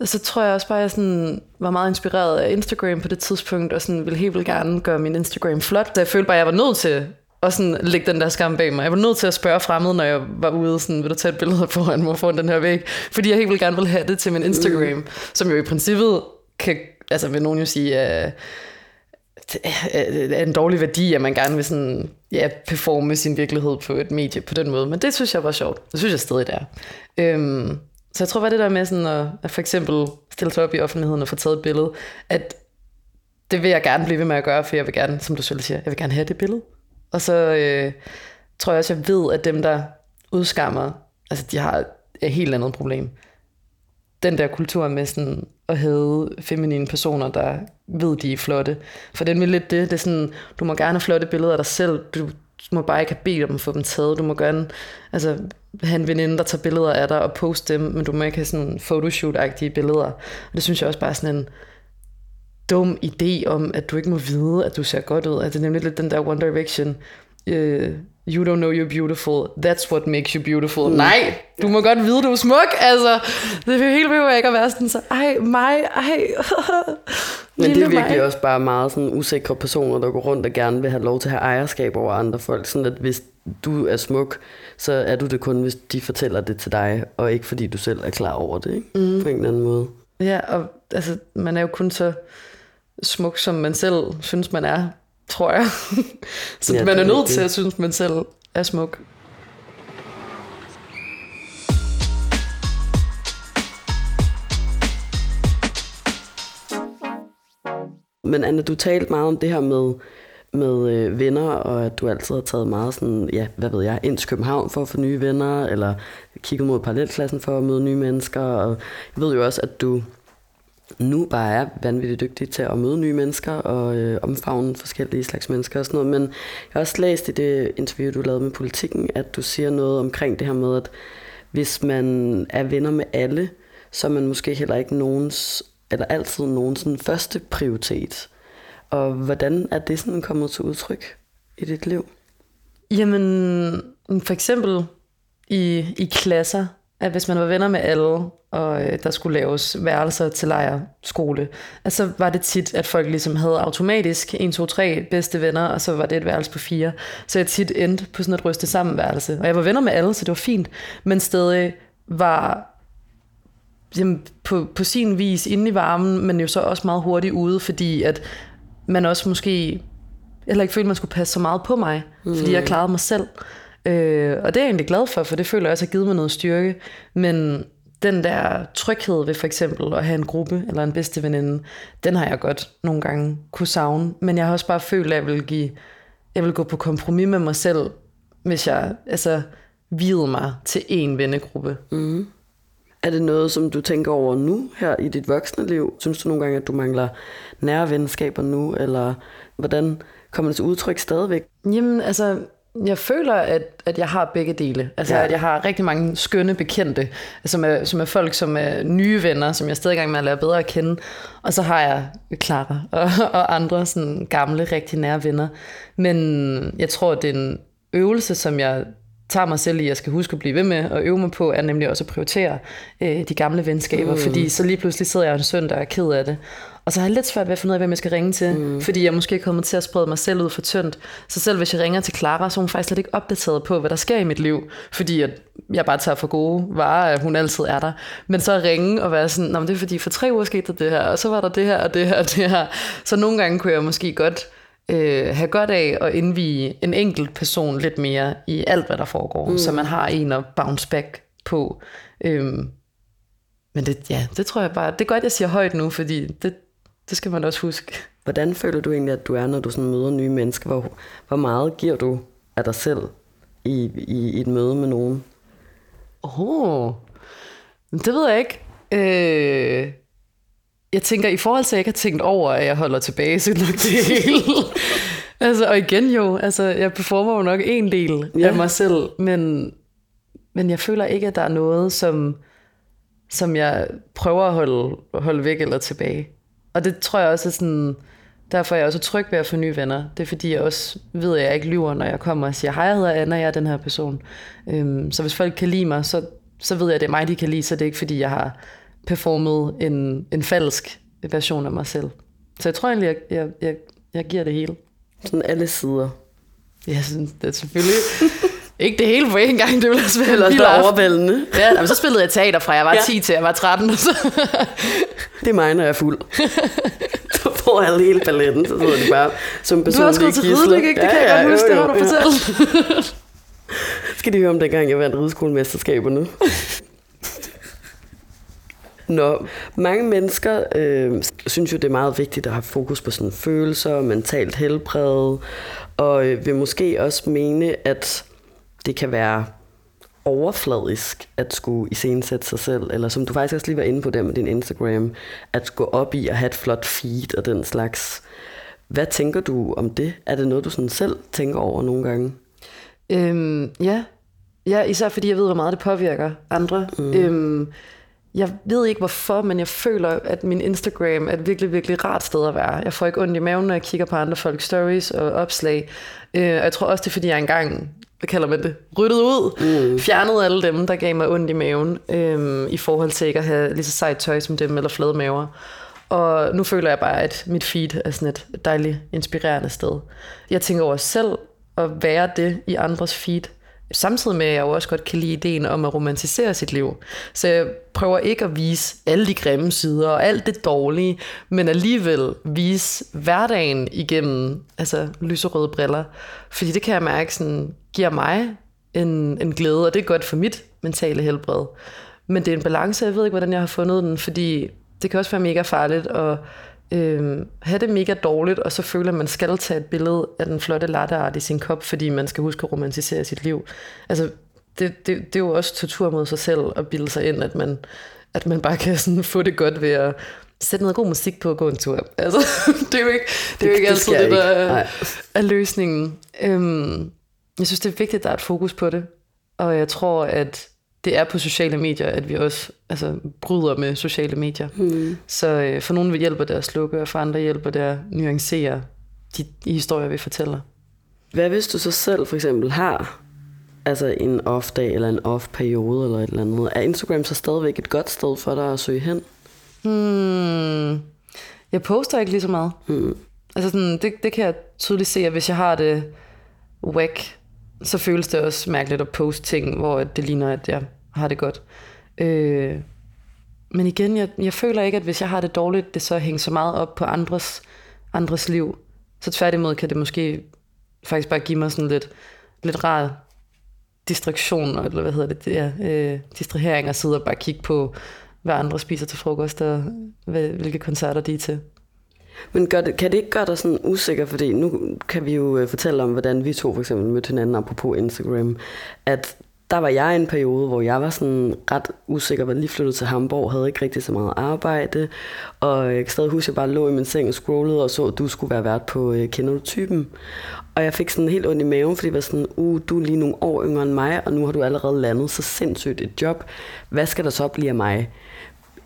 så tror jeg også bare, at jeg sådan var meget inspireret af Instagram på det tidspunkt, og sådan ville helt vildt gerne gøre min Instagram flot. Så jeg følte bare, at jeg var nødt til at sådan lægge den der skam bag mig. Jeg var nødt til at spørge fremmede, når jeg var ude, sådan, vil du tage et billede foran mig foran den her væg? Fordi jeg helt vildt gerne ville have det til min Instagram, mm. som jo i princippet kan, altså vil nogen jo sige... Uh, det er en dårlig værdi, at man gerne vil sådan, ja, performe sin virkelighed på et medie på den måde. Men det synes jeg var sjovt. Det synes jeg stadig er. Øhm, så jeg tror, at det der med sådan at, at for eksempel stille sig op i offentligheden og få taget et billede, at det vil jeg gerne blive ved med at gøre, for jeg vil gerne, som du selv siger, jeg vil gerne have det billede. Og så øh, tror jeg også, jeg ved, at dem, der udskammer, altså de har et helt andet problem. Den der kultur med sådan at have feminine personer, der ved, de er flotte. For den vil lidt det, det er sådan, du må gerne have flotte billeder af dig selv, du må bare ikke have bedt om at få dem taget, du må gerne altså, have en veninde, der tager billeder af dig og poste dem, men du må ikke have sådan photoshoot-agtige billeder. Og det synes jeg også bare er sådan en dum idé om, at du ikke må vide, at du ser godt ud. At det er nemlig lidt den der One Direction, øh, you don't know you're beautiful, that's what makes you beautiful. Mm. Nej, du må godt vide, du er smuk. Altså, det er jo helt vildt ikke at være sådan, så ej, mig, ej. Men det er virkelig mig. Også bare meget sådan usikre personer, der går rundt og gerne vil have lov til at have ejerskab over andre folk. Sådan at hvis du er smuk, så er du det kun, hvis de fortæller det til dig, og ikke fordi du selv er klar over det, ikke? Mm. På en eller anden måde. Ja, og altså, man er jo kun så smuk, som man selv synes, man er. Tror jeg. Så ja, man er nødt til at synes, man selv er smuk. Men Anna, du talte meget om det her med, med øh, venner, og at du altid har taget meget sådan, ja, hvad ved jeg, ind til København for at få nye venner, eller kigget mod parallelklassen for at møde nye mennesker. Og jeg ved jo også, at du nu bare er vanvittigt dygtig til at møde nye mennesker og øh, omfavne forskellige slags mennesker og sådan noget. Men jeg har også læst i det interview, du lavede med Politikken, at du siger noget omkring det her med, at hvis man er venner med alle, så er man måske heller ikke nogens, eller altid nogens første prioritet. Og hvordan er det sådan kommet til udtryk i dit liv? Jamen, for eksempel i, i klasser, at hvis man var venner med alle, og der skulle laves værelser til lejrskole, altså var det tit, at folk ligesom havde automatisk en, to, tre bedste venner, og så var det et værelse på fire. Så jeg tit endte på sådan et ryste sammen værelse. Og jeg var venner med alle, så det var fint, men stadig var jamen, på, på sin vis inde i varmen, men jo så også meget hurtigt ude, fordi at man også måske heller ikke følte, man skulle passe så meget på mig, mm. fordi jeg klarede mig selv. Øh, og det er jeg egentlig glad for, for det føler jeg også har givet mig noget styrke. Men den der tryghed ved for eksempel at have en gruppe eller en bedste veninde, den har jeg godt nogle gange kunne savne. Men jeg har også bare følt, at jeg ville, give, jeg ville gå på kompromis med mig selv, hvis jeg altså viede mig til en vennegruppe. Mm. Er det noget, som du tænker over nu her i dit voksne liv? Synes du nogle gange, at du mangler nære venskaber nu, eller hvordan kommer det til udtryk stadigvæk? Jamen altså, jeg føler, at, at jeg har begge dele. Altså, ja. At jeg har rigtig mange skønne bekendte, som er, som er folk, som er nye venner, som jeg stadig gang med at lære bedre at kende. Og så har jeg Clara og, og andre sådan gamle, rigtig nære venner. Men jeg tror, det er en øvelse, som jeg tager mig selv i, jeg skal huske at blive ved med og øve mig på, er nemlig også at prioritere øh, de gamle venskaber, mm. fordi så lige pludselig sidder jeg en søndag og er ked af det. Og så har jeg lidt svært ved at finde ud af, hvem jeg skal ringe til, mm. fordi jeg måske kommer til at sprede mig selv ud for tyndt. Så selv hvis jeg ringer til Clara, så er hun faktisk slet ikke opdateret på, hvad der sker i mit liv, fordi jeg, jeg bare tager for gode varer, at hun altid er der. Men så at ringe og være sådan, nå, men det er fordi for tre uger skete der det her, og så var der det her og det her og det her. Så nogle gange kunne jeg måske godt øh, have godt af at indvige en enkelt person lidt mere i alt, hvad der foregår, mm. så man har en at bounce back på. Øhm, men det, ja, det tror jeg bare, det er godt, jeg siger højt nu, fordi det det skal man også huske. Hvordan føler du egentlig, at du er, når du sådan møder nye mennesker? Hvor, hvor meget giver du af dig selv i, i, i et møde med nogen? Åh, oh, det ved jeg ikke. Øh, jeg tænker, i forhold til, at jeg ikke har tænkt over, at jeg holder tilbage, så nok det hele. Altså, og igen jo, altså, jeg performer jo nok en del ja. af mig selv, men, men jeg føler ikke, at der er noget, som, som jeg prøver at holde, holde væk eller tilbage. Og det tror jeg også er sådan, derfor er jeg også tryg ved at få nye venner. Det er fordi, jeg også ved, at jeg ikke lyver, når jeg kommer og siger, hej, jeg hedder Anna, jeg er den her person. Øhm, så hvis folk kan lide mig, så, så ved jeg, at det er mig, de kan lide, så det er ikke fordi, jeg har performet en, en falsk version af mig selv. Så jeg tror egentlig, jeg, jeg, jeg, jeg giver det hele. Sådan alle sider. Ja, sådan, det er selvfølgelig... Ikke det hele på en gang, det ville også være ellers der overvældende. Ja, jamen, så spillede jeg teater fra, jeg var ja. ti til jeg var tretten. Så. Det er mig, når jeg er fuld. Så får jeg hele paletten, så sidder det bare som personlige kisler. Du har også gået til ridning, ikke? Det ja, kan ja, jeg godt huske, det har du fortalt. Ja. Skal de høre om dengang, jeg vandt rideskolemesterskaberne? Nå, mange mennesker øh, synes jo, det er meget vigtigt at have fokus på sådan følelser, mentalt helbred, og øh, vil måske også mene, at det kan være overfladisk at skulle iscenesætte sig selv, eller som du faktisk også lige var inde på der med din Instagram, at gå op i at have et flot feed og den slags. Hvad tænker du om det? Er det noget, du sådan selv tænker over nogle gange? Øhm, ja. ja, især fordi jeg ved, hvor meget det påvirker andre. Mm. Øhm, jeg ved ikke hvorfor, men jeg føler, at min Instagram er et virkelig, virkelig rart sted at være. Jeg får ikke ondt i maven, når jeg kigger på andre folks stories og opslag. Øh, og jeg tror også, det er, fordi jeg engang... hvad kalder man det, ryddet ud, mm. fjernet alle dem, der gav mig ondt i maven, øhm, i forhold til ikke at have lige så sejt tøj som dem, eller flade maver. Og nu føler jeg bare, at mit feed er sådan et dejligt, inspirerende sted. Jeg tænker over selv at være det i andres feed, samtidig med, at jeg også godt kan lide ideen om at romantisere sit liv. Så jeg prøver ikke at vise alle de grimme sider og alt det dårlige, men alligevel vise hverdagen igennem altså lyserøde briller. Fordi det kan jeg mærke, sådan, giver mig en, en glæde, og det er godt for mit mentale helbred. Men det er en balance, jeg ved ikke, hvordan jeg har fundet den, fordi det kan også være mega farligt at øh, have det mega dårligt, og så føler, at man skal tage et billede af den flotte latteart i sin kop, fordi man skal huske at romantisere sit liv. Altså, det, det, det er jo også tortur mod sig selv at bilde sig ind, at man, at man bare kan sådan få det godt ved at sætte noget god musik på og gå en tur. Altså, det er jo ikke, det er jo ikke det, altid det, det der er, er løsningen. Øhm, Jeg synes, det er vigtigt, at der er et fokus på det. Og jeg tror, at det er på sociale medier, at vi også altså, bryder med sociale medier. Mm. Så øh, for nogen hjælper det at slukke, og for andre hjælper det at nuancere de, de historier, vi fortæller. Hvad hvis du så selv for eksempel har altså en off-dag eller en off-periode eller et eller andet? Er Instagram så stadigvæk et godt sted for dig at søge hen? Hmm. Jeg poster ikke lige så meget. Mm. Altså, sådan, det, det kan jeg tydeligt se, at hvis jeg har det whack, så føles det også mærkeligt at poste ting, hvor det ligner, at jeg har det godt. Øh, Men igen, jeg, jeg føler ikke, at hvis jeg har det dårligt, det så hænger så meget op på andres, andres liv. Så tværtimod kan det måske faktisk bare give mig sådan lidt, lidt rar distraktion, eller hvad hedder det, ja, øh, distrahering og sidde og bare kigge på, hvad andre spiser til frokost, og hvad, hvilke koncerter de er til. Men gør det, kan det ikke gøre dig sådan usikker, fordi nu kan vi jo fortælle om, hvordan vi to for eksempel mødte hinanden, apropos Instagram, at der var jeg i en periode, hvor jeg var sådan ret usikker, var lige flyttet til Hamburg, havde ikke rigtig så meget arbejde, og jeg kan stadig huske, jeg bare lå i min seng og scrollede, og så, at du skulle være vært på Kender du Typen. Og jeg fik sådan helt ondt i maven, fordi jeg var sådan, uh, du er lige nogle år yngre end mig, og nu har du allerede landet så sindssygt et job. Hvad skal der så blive af mig?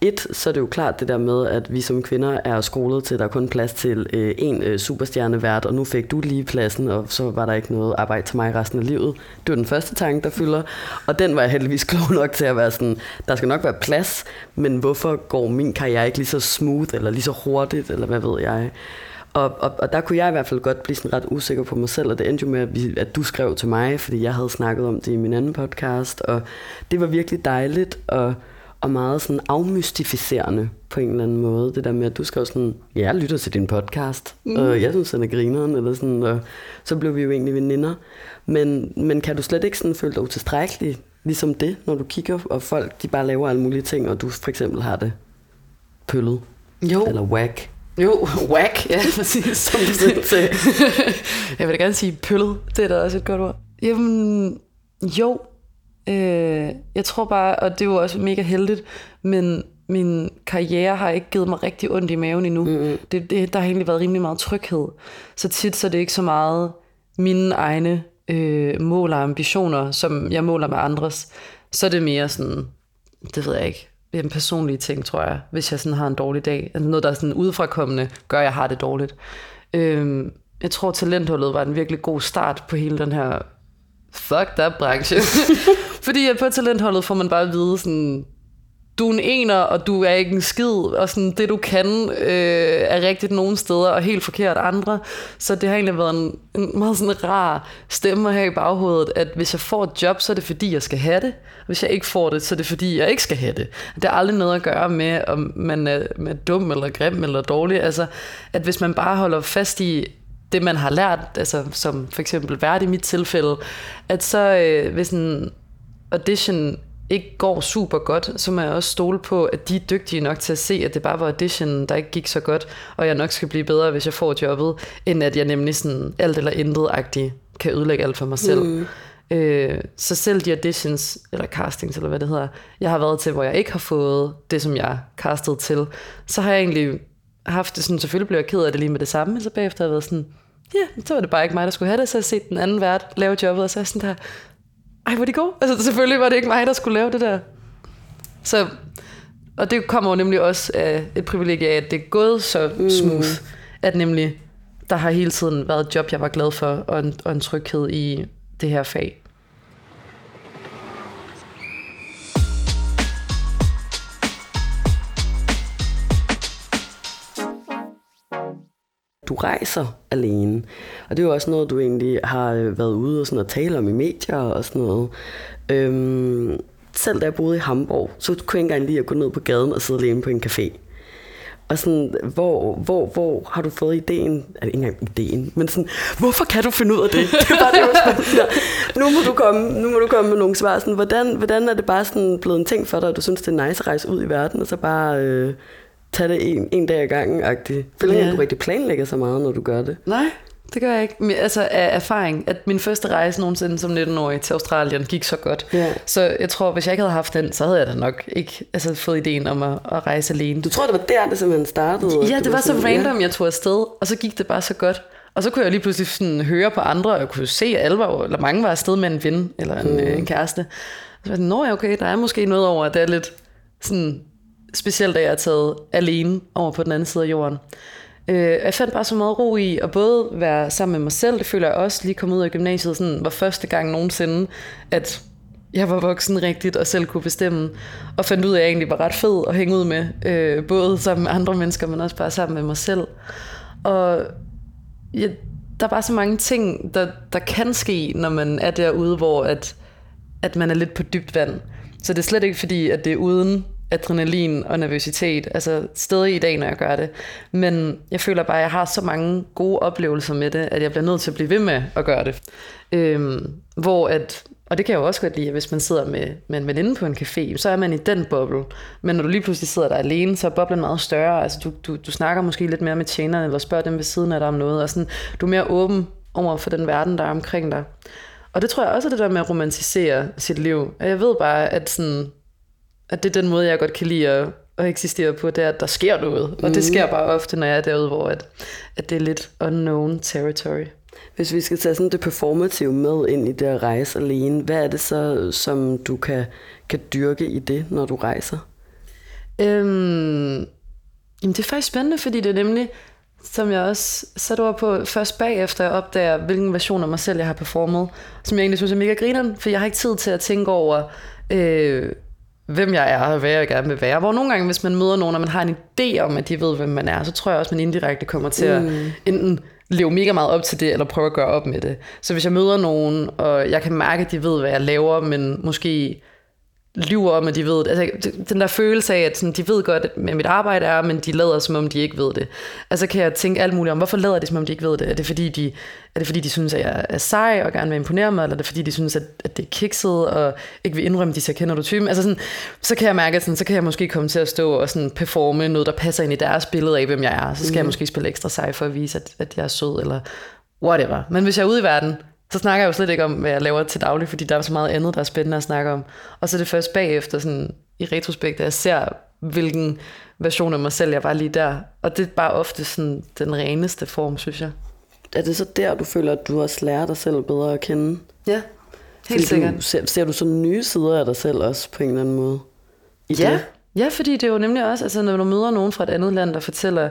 Et, så er det jo klart det der med, at vi som kvinder er skolet til, at der er kun plads til øh, en øh, superstjernevært, og nu fik du lige pladsen, og så var der ikke noget arbejde til mig resten af livet. Det var den første tanke, der fylder, og den var jeg heldigvis klog nok til at være sådan, der skal nok være plads, men hvorfor går min karriere ikke lige så smooth, eller lige så hurtigt, eller hvad ved jeg. Og, og, og der kunne jeg i hvert fald godt blive sådan ret usikker på mig selv, og det endte jo med, at, vi, at du skrev til mig, fordi jeg havde snakket om det i min anden podcast, og det var virkelig dejligt, og og meget sådan afmystificerende på en eller anden måde. Det der med, at du skrev sådan, ja, jeg lytter til din podcast, mm. og jeg synes, den er grineren, eller sådan, og så blev vi jo egentlig veninder. Men, men kan du slet ikke sådan føle dig utilstrækkelig, ligesom det, når du kigger, og folk de bare laver alle mulige ting, og du for eksempel har det pøllet? Jo. Eller whack? Jo, whack, ja, præcis, som du selv sagde. Jeg vil da gerne sige pøllet, det er da også et godt ord. Jamen, jo. Jeg tror bare, og det er jo også mega heldigt, men min karriere har ikke givet mig rigtig ondt i maven endnu. Mm-hmm. Det, det, der har egentlig været rimelig meget tryghed. Så tit så er det ikke så meget mine egne øh, mål og ambitioner, som jeg måler med andres. Så er det mere sådan, det ved jeg ikke, det er en personlig ting, tror jeg, hvis jeg sådan har en dårlig dag. Altså noget, der er sådan udefrakommende, gør, at jeg har det dårligt. Øh, jeg tror, talentholdet var en virkelig god start på hele den her fuck that branche. Fordi på talentholdet får man bare at vide sådan, du er en ener, og du er ikke en skid, og sådan, det du kan øh, er rigtigt nogle steder, og helt forkert andre. Så det har egentlig været en, en meget sådan rar stemme her i baghovedet, at hvis jeg får et job, så er det fordi, jeg skal have det. Og hvis jeg ikke får det, så er det fordi, jeg ikke skal have det. Det har aldrig noget at gøre med, om man er, man er dum, eller grim, eller dårlig. Altså, at hvis man bare holder fast i det, man har lært, altså som for eksempel vært i mit tilfælde, at så øh, hvis en audition ikke går super godt, så må jeg også stole på, at de er dygtige nok til at se, at det bare var auditionen, der ikke gik så godt, og jeg nok skal blive bedre, hvis jeg får jobbet, end at jeg nemlig sådan alt eller intet-agtigt kan ødelægge alt for mig selv. Mm. Øh, så selv de auditions, eller castings, eller hvad det hedder, jeg har været til, hvor jeg ikke har fået det, som jeg castede til, så har jeg egentlig haft det sådan, selvfølgelig blev jeg ked af det lige med det samme, men så bagefter har jeg været sådan, ja, yeah, så var det bare ikke mig, der skulle have det, så jeg set den anden vært lave jobbet, og så er jeg sådan der, ej, hvor de gode. Altså selvfølgelig var det ikke mig, der skulle lave det der. Så, og det kommer jo nemlig også af et privilegie af, at det er gået så smooth, mm. at nemlig, der har hele tiden været et job, jeg var glad for, og en, og en tryghed i det her fag. Du rejser alene, og det er jo også noget, du egentlig har været ude og sådan at tale om i medier og sådan noget. Øhm, selv da jeg boede i Hamburg, så kunne jeg ikke engang lide at gå ned på gaden og sidde alene på en café. Og sådan, hvor, hvor, hvor har du fået ideen? Altså, ikke engang ideen, men sådan, hvorfor kan du finde ud af det? Det er bare det, sådan, nu må du komme, nu må du komme med nogle svar. Sådan, hvordan, hvordan er det bare sådan blevet en ting for dig, at du synes, det er nice at rejse ud i verden, og så bare Øh, tag det en, en dag ad gangen-agtigt. Føler ja. Du rigtig planlægger så meget, når du gør det? Nej, det gør jeg ikke. Men, altså af erfaring, at min første rejse nogensinde som nitten-årig til Australien gik så godt. Ja. Så jeg tror, hvis jeg ikke havde haft den, så havde jeg da nok ikke altså, fået ideen om at, at rejse alene. Du tror, det var der, det simpelthen startede? Ja, det var så random, ja. Jeg tog afsted, og så gik det bare så godt. Og så kunne jeg lige pludselig sådan høre på andre, og jeg kunne se, at alle var, eller mange var afsted med en ven eller en, mm. øh, en kæreste. Og så var det, nå ja, okay, der er måske noget over, at det er lidt sådan specielt da jeg er taget alene over på den anden side af jorden. Øh, jeg fandt bare så meget ro i at både være sammen med mig selv, det føler jeg også, lige kom ud af gymnasiet, sådan var første gang nogensinde, at jeg var voksen rigtigt og selv kunne bestemme, og fandt ud af, at jeg egentlig var ret fed at hænge ud med, øh, både sammen med andre mennesker, men også bare sammen med mig selv. Og ja, der er bare så mange ting, der, der kan ske, når man er derude, hvor at, at man er lidt på dybt vand. Så det er slet ikke fordi, at det er uden adrenalin og nervøsitet, altså stadig i dag, når jeg gør det. Men jeg føler bare, at jeg har så mange gode oplevelser med det, at jeg bliver nødt til at blive ved med at gøre det. Øhm, hvor at, og det kan jeg jo også godt lide, at hvis man sidder med, med en veninde på en café, så er man i den boble. Men når du lige pludselig sidder der alene, så er boblen meget større. Altså du, du, du snakker måske lidt mere med tjenerne, eller spørger dem ved siden af dig om noget, og sådan, du er mere åben over for den verden, der er omkring dig. Og det tror jeg også er det der med at romantisere sit liv. Og jeg ved bare, at sådan... at det er den måde, jeg godt kan lide at, at eksistere på, det er, at der sker noget. Og det sker bare ofte, når jeg er derude, hvor at, at det er lidt unknown territory. Hvis vi skal tage sådan det performative med ind i det at rejse alene, hvad er det så, som du kan, kan dyrke i det, når du rejser? Øhm, jamen det er faktisk spændende, fordi det er nemlig, som jeg også satte ord på, først bagefter jeg opdager, hvilken version af mig selv, jeg har performet, som jeg egentlig synes er mega grineren, for jeg har ikke tid til at tænke over... Øh, hvem jeg er og hvad jeg gerne vil være. Hvor nogle gange, hvis man møder nogen, og man har en idé om, at de ved, hvem man er, så tror jeg også, man indirekte kommer til at mm. enten leve mega meget op til det, eller prøve at gøre op med det. Så hvis jeg møder nogen, og jeg kan mærke, at de ved, hvad jeg laver, men måske lyver om, at de ved det. Altså, den der følelse af, at sådan, de ved godt, hvad mit arbejde er, men de lader, som om de ikke ved det. Altså kan jeg tænke alt muligt om, hvorfor lader de, som om de ikke ved det? Er det fordi, de, er det, fordi de synes, at jeg er sej og gerne vil imponere mig? Eller er det fordi, de synes, at, at det er kikset og ikke vil indrømme, at de siger, kender du typen? Altså sådan, så kan jeg mærke, at sådan, så kan jeg måske komme til at stå og sådan performe noget, der passer ind i deres billede af, hvem jeg er. Så skal mm. jeg måske spille ekstra sej for at vise, at, at jeg er sød eller whatever. Men hvis jeg er ude i verden, så snakker jeg jo slet ikke om, hvad jeg laver til daglig, fordi der er så meget andet, der er spændende at snakke om. Og så er det først bagefter, sådan, i retrospekt, at jeg ser, hvilken version af mig selv jeg var lige der. Og det er bare ofte sådan, den reneste form, synes jeg. Er det så der, du føler, at du også lærer dig selv bedre at kende? Ja, helt sikkert. Ser, ser du så nye sider af dig selv også, på en eller anden måde? I ja. Det? Ja, fordi det er jo nemlig også, altså, når du møder nogen fra et andet land, der fortæller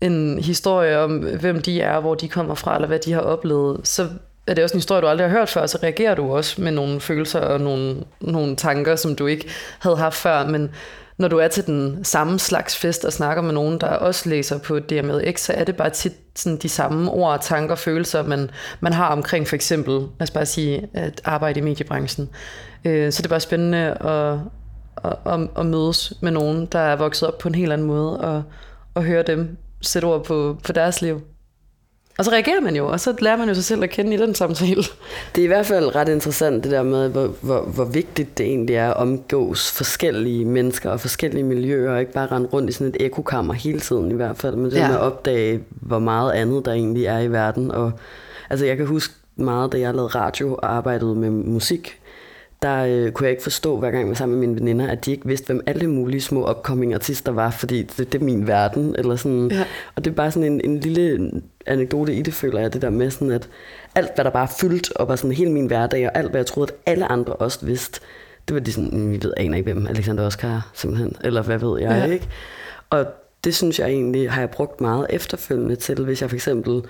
en historie om, hvem de er, hvor de kommer fra, eller hvad de har oplevet, så... er det også en historie, du aldrig har hørt før, så reagerer du også med nogle følelser og nogle, nogle tanker, som du ikke havde haft før. Men når du er til den samme slags fest og snakker med nogen, der også læser på D M V X, så er det bare tit sådan de samme ord, tanker og følelser, man, man har omkring for eksempel, lad os bare sige, at arbejde i mediebranchen. Så det er bare spændende at, at, at mødes med nogen, der er vokset op på en helt anden måde, og, og høre dem sætte ord på, på deres liv. Og så reagerer man jo, og så lærer man jo sig selv at kende i den samtale. Det er i hvert fald ret interessant det der med, hvor, hvor, hvor vigtigt det egentlig er at omgås forskellige mennesker og forskellige miljøer, og ikke bare rende rundt i sådan et ekokammer hele tiden i hvert fald, men det ja. Med at opdage, hvor meget andet der egentlig er i verden. Og, altså jeg kan huske meget, da jeg lavede radio og arbejdede med musik, der øh, kunne jeg ikke forstå, hver gang jeg var sammen med mine veninder, at de ikke vidste, hvem alle mulige små upcoming artister var, fordi det, det er min verden, eller sådan. Ja. Og det er bare sådan en, en lille anekdote i det, føler jeg, det der med sådan, at alt, hvad der bare fyldt og var sådan hele min hverdag, og alt, hvad jeg troede, at alle andre også vidste, det var de sådan, vi ved, aner ikke, hvem Alexander Oskar simpelthen, eller hvad ved jeg, ja. Ikke? Og det synes jeg egentlig, har jeg brugt meget efterfølgende til, hvis jeg for eksempel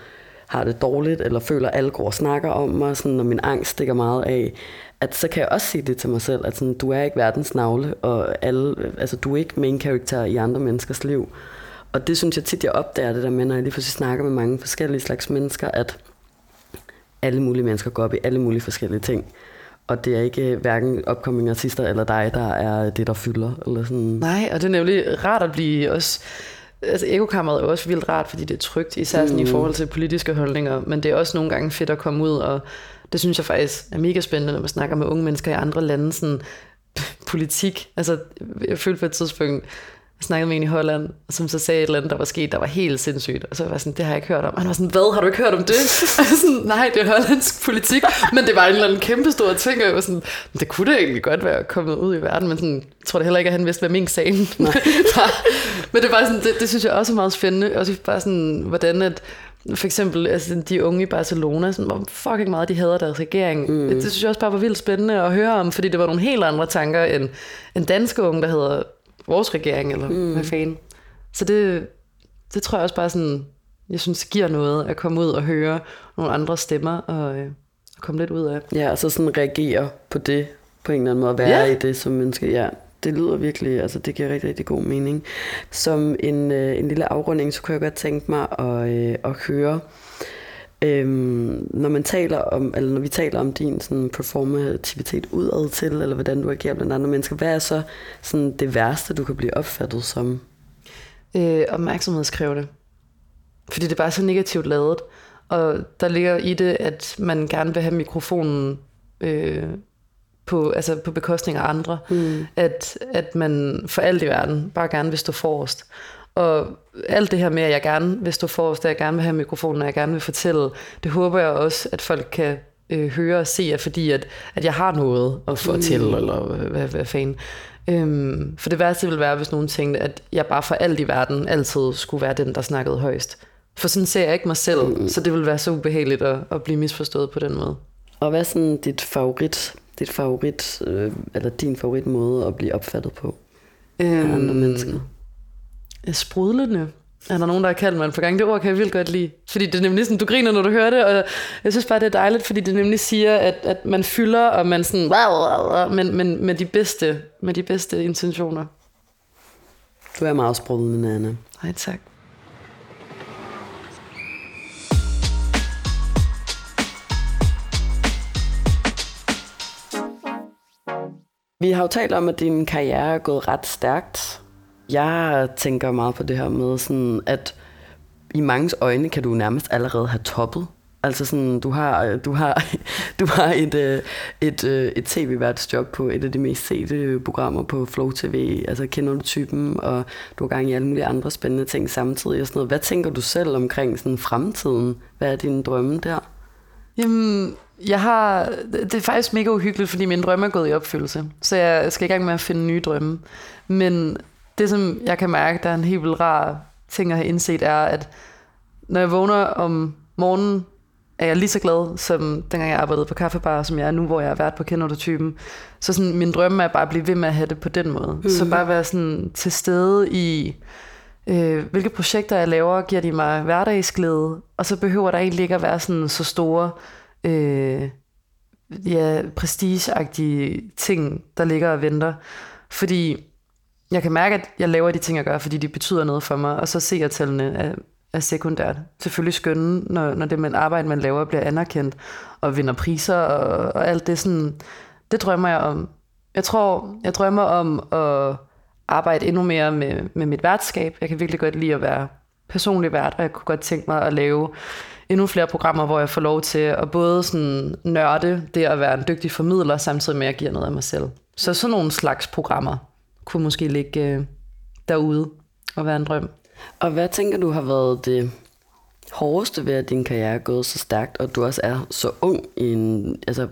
har det dårligt, eller føler, at alle går og snakker om mig, sådan, og min angst stikker meget af, at så kan jeg også sige det til mig selv, at sådan, du er ikke verdens navle, og alle, altså, du er ikke main character i andre menneskers liv. Og det synes jeg tit, jeg opdager det der med, når jeg lige pludselig snakker med mange forskellige slags mennesker, at alle mulige mennesker går op i alle mulige forskellige ting. Og det er ikke hverken upcoming artister eller dig, der er det, der fylder. Eller sådan. Nej, og det er nemlig rart at blive også... Altså ekokammeret er også vildt rart, fordi det er trygt, især sådan mm. i forhold til politiske holdninger, men det er også nogle gange fedt at komme ud, og det synes jeg faktisk er mega spændende, når man snakker med unge mennesker i andre lande, sådan politik. Altså jeg følte på et tidspunkt, jeg snakkede med en i Holland, som så sagde et eller andet, der var sket, der var helt sindssygt. Og så var jeg sådan, det har jeg ikke hørt om. Og han var sådan, hvad, har du ikke hørt om det? Og jeg var sådan, nej, det er hollandsk politik, men det var en eller anden kæmpestor ting. Og jeg var sådan, det kunne da egentlig godt være kommet ud i verden, men sådan, jeg tror det heller ikke, at han vidste, hvad mink sagde. Men det var sådan, det, det synes jeg også er meget spændende. Også bare sådan, hvordan at, for eksempel altså, de unge i Barcelona, sådan, hvor fucking meget de hader deres regering. Mm. Det synes jeg også bare var vildt spændende at høre om, fordi det var nogle helt andre tanker, end, end danske unge, der hedder... vores regering, eller mm. hvad fanden. Så det, det tror jeg også bare sådan, jeg synes, det giver noget at komme ud og høre nogle andre stemmer, og øh, komme lidt ud af. Ja, og så sådan reagere på det, på en eller anden måde, at være yeah. i det som menneske. Ja, det lyder virkelig, altså det giver rigtig, rigtig god mening. Som en, øh, en lille afrunding, så kunne jeg godt tænke mig at, øh, at høre, Øhm, når man taler om, eller når vi taler om din sådan performativitet udad til, eller hvordan du agerer blandt andre mennesker, hvad er så sådan det værste, du kan blive opfattet som? Øh, opmærksomhedskrævende. Fordi det er bare så negativt ladet. Og der ligger i det, at man gerne vil have mikrofonen øh, på, altså på bekostning af andre. Mm. At, at man for alt i verden bare gerne vil stå forrest. Og alt det her med, at jeg gerne vil stå forrest, at jeg gerne vil have mikrofonen, og jeg gerne vil fortælle, det håber jeg også, at folk kan øh, høre og se, fordi at, at jeg har noget at fortælle, mm. eller hvad, hvad fanden. Øhm, for det værste ville være, hvis nogen tænkte, at jeg bare for alt i verden altid skulle være den, der snakkede højst. For sådan ser jeg ikke mig selv, mm. så det ville være så ubehageligt at, at blive misforstået på den måde. Og hvad er sådan dit favorit, dit favorit øh, eller din favorit måde at blive opfattet på øhm, af andre mennesker? Sprudlende. Er der nogen, der har kaldt mig en par gange? Det ord kan jeg vildt godt lide. Fordi det er nemlig sådan, du griner, når du hører det, og jeg synes bare, det er dejligt, fordi det nemlig siger, at, at man fylder, og man sådan, men, men med, de bedste, med de bedste intentioner. Du er meget sprudlende, Anna. Nej, tak. Vi har jo talt om, at din karriere er gået ret stærkt. Jeg tænker meget på det her med, sådan, at i manges øjne kan du nærmest allerede have toppet. Altså sådan, du har, du har, du har et, et, et tv-værtsjob på et af de mest sete programmer på Flow T V. Altså Kender du typen, og du har gang i alle mulige andre spændende ting samtidig. Og sådan noget. Hvad tænker du selv omkring sådan, fremtiden? Hvad er dine drømme der? Jamen, jeg har, det er faktisk mega uhyggeligt, fordi min drømme er gået i opfyldelse. Så jeg skal i gang med at finde nye drømme. Men det, som jeg kan mærke, der er en helt vildt rar ting at have indset, er, at når jeg vågner om morgenen, er jeg lige så glad, som dengang jeg arbejdede på kaffebar, som jeg er nu, hvor jeg har været på Kender du Typen. Så sådan, min drømme er bare at blive ved med at have det på den måde. Mm. Så bare være sådan til stede i, øh, hvilke projekter jeg laver, giver de mig hverdagsglæde, og så behøver der egentlig ikke at være sådan så store øh, ja, prestigeagtige ting, der ligger og venter. Fordi jeg kan mærke, at jeg laver de ting, jeg gør, fordi de betyder noget for mig, og så ser jeg tallene er, er sekundært. Selvfølgelig skønne, når, når det man arbejde, man laver, bliver anerkendt, og vinder priser, og, og alt det sådan, det drømmer jeg om. Jeg tror, jeg drømmer om at arbejde endnu mere med, med mit værtskab. Jeg kan virkelig godt lide at være personlig vært, og jeg kunne godt tænke mig at lave endnu flere programmer, hvor jeg får lov til at både sådan nørde det at være en dygtig formidler, samtidig med at give noget af mig selv. Så sådan nogle slags programmer kunne måske ligge øh, derude og være en drøm. Og hvad tænker du har været det hårdeste ved, at din karriere er gået så stærkt, og du også er så ung? I en, altså,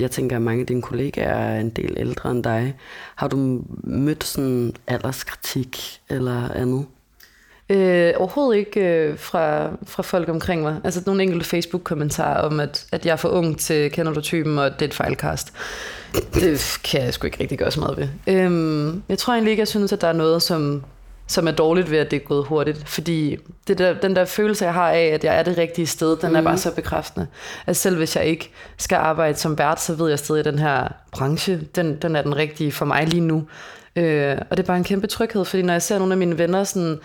jeg tænker, at mange af dine kollegaer er en del ældre end dig. Har du mødt sådan alderskritik eller andet? Øh, overhovedet ikke øh, fra, fra folk omkring mig. Altså nogle enkelte Facebook-kommentarer om, at, at jeg er for ung til Kender du typen, og det er et fejlkast. Det kan jeg sgu ikke rigtig gøre så meget ved. Øhm, jeg tror egentlig ikke, jeg synes, at der er noget, som, som er dårligt ved, at det er gået hurtigt. Fordi det der, den der følelse, jeg har af, at jeg er det rigtige sted, den mm. er bare så bekræftende. Altså selv hvis jeg ikke skal arbejde som vært, så ved jeg stadig, at den her branche, den, den er den rigtige for mig lige nu. Øh, og det er bare en kæmpe tryghed, fordi når jeg ser nogle af mine venner sådan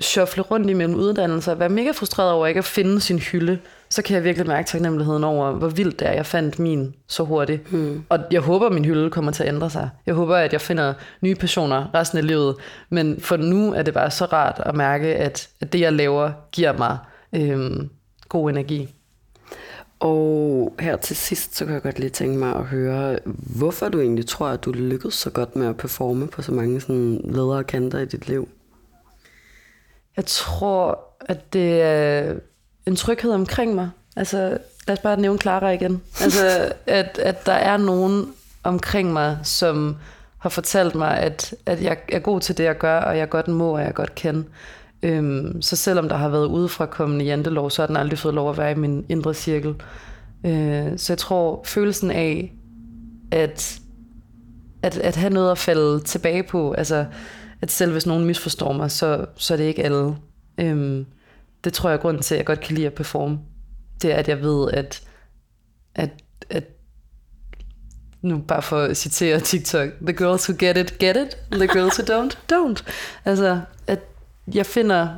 shuffle rundt imellem uddannelser og være mega frustreret over ikke at finde sin hylde, så kan jeg virkelig mærke taknemmeligheden over, hvor vildt det er, jeg fandt min så hurtigt. Mm. Og jeg håber, min hylde kommer til at ændre sig. Jeg håber, at jeg finder nye passioner resten af livet. Men for nu er det bare så rart at mærke, at det, jeg laver, giver mig øhm, god energi. Og her til sidst, så kan jeg godt lige tænke mig at høre, hvorfor du egentlig tror, at du lykkedes så godt med at performe på så mange sådan ledere og kanter i dit liv? Jeg tror, at det er en tryghed omkring mig. Altså, lad os bare nævne Clara igen. Altså, at, at der er nogen omkring mig, som har fortalt mig, at, at jeg er god til det, jeg gør, og jeg godt må, og jeg godt kan. Øhm, så selvom der har været udefrakommende jantelov, så har den aldrig fået lov at være i min indre cirkel. Øh, så jeg tror, følelsen af, at, at, at have noget at falde tilbage på, altså at selv hvis nogen misforstår mig, så, så er det ikke alle. Øhm, det tror jeg er grunden til, at jeg godt kan lide at performe. Det er, at jeg ved, at, at, at nu bare for at citere TikTok, the girls who get it, get it, the girls who don't, don't. Altså, at jeg finder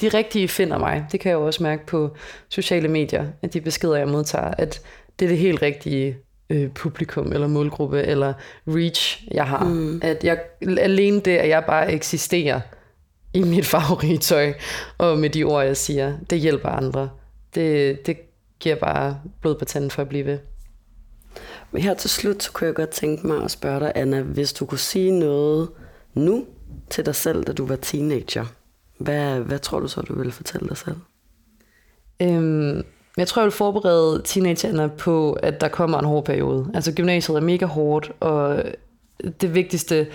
de rigtige finder mig. Det kan jeg jo også mærke på sociale medier, at de beskeder, jeg modtager, at det er det helt rigtige øh, publikum, eller målgruppe, eller reach, jeg har. Mm. At jeg, alene det, at jeg bare eksisterer i mit favorittøj, og med de ord, jeg siger, det hjælper andre. Det, det giver bare blod på tanden for at blive ved. Men her til slut, så kunne jeg godt tænke mig at spørge dig, Anna, hvis du kunne sige noget nu til dig selv, da du var teenager, hvad, hvad tror du så, du ville fortælle dig selv? Øhm, jeg tror, jeg vil forberede teenagerne på, at der kommer en hård periode. Altså gymnasiet er mega hårdt, og det vigtigste,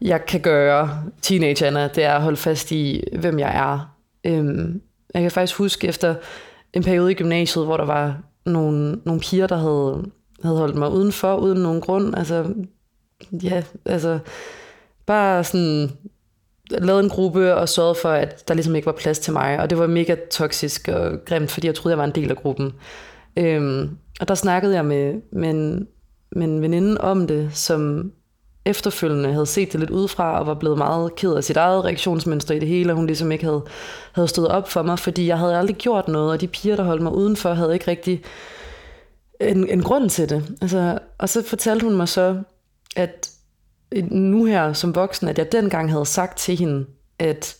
jeg kan gøre teenagerne, det er at holde fast i, hvem jeg er. Øhm, jeg kan faktisk huske efter en periode i gymnasiet, hvor der var nogle, nogle piger, der havde, havde holdt mig udenfor, uden nogen grund. Altså, ja, altså... Bare sådan lavede en gruppe og sørgede for, at der ligesom ikke var plads til mig. Og det var mega toksisk og grimt, fordi jeg troede, jeg var en del af gruppen. Øhm, og der snakkede jeg med, med, en, med en veninde om det, som efterfølgende havde set det lidt udefra og var blevet meget ked af sit eget reaktionsmønster i det hele. Og hun ligesom ikke havde, havde stået op for mig, fordi jeg havde aldrig gjort noget. Og de piger, der holdt mig udenfor, havde ikke rigtig en, en grund til det. Altså, og så fortalte hun mig så, at... nu her som voksen, at jeg dengang havde sagt til hende, at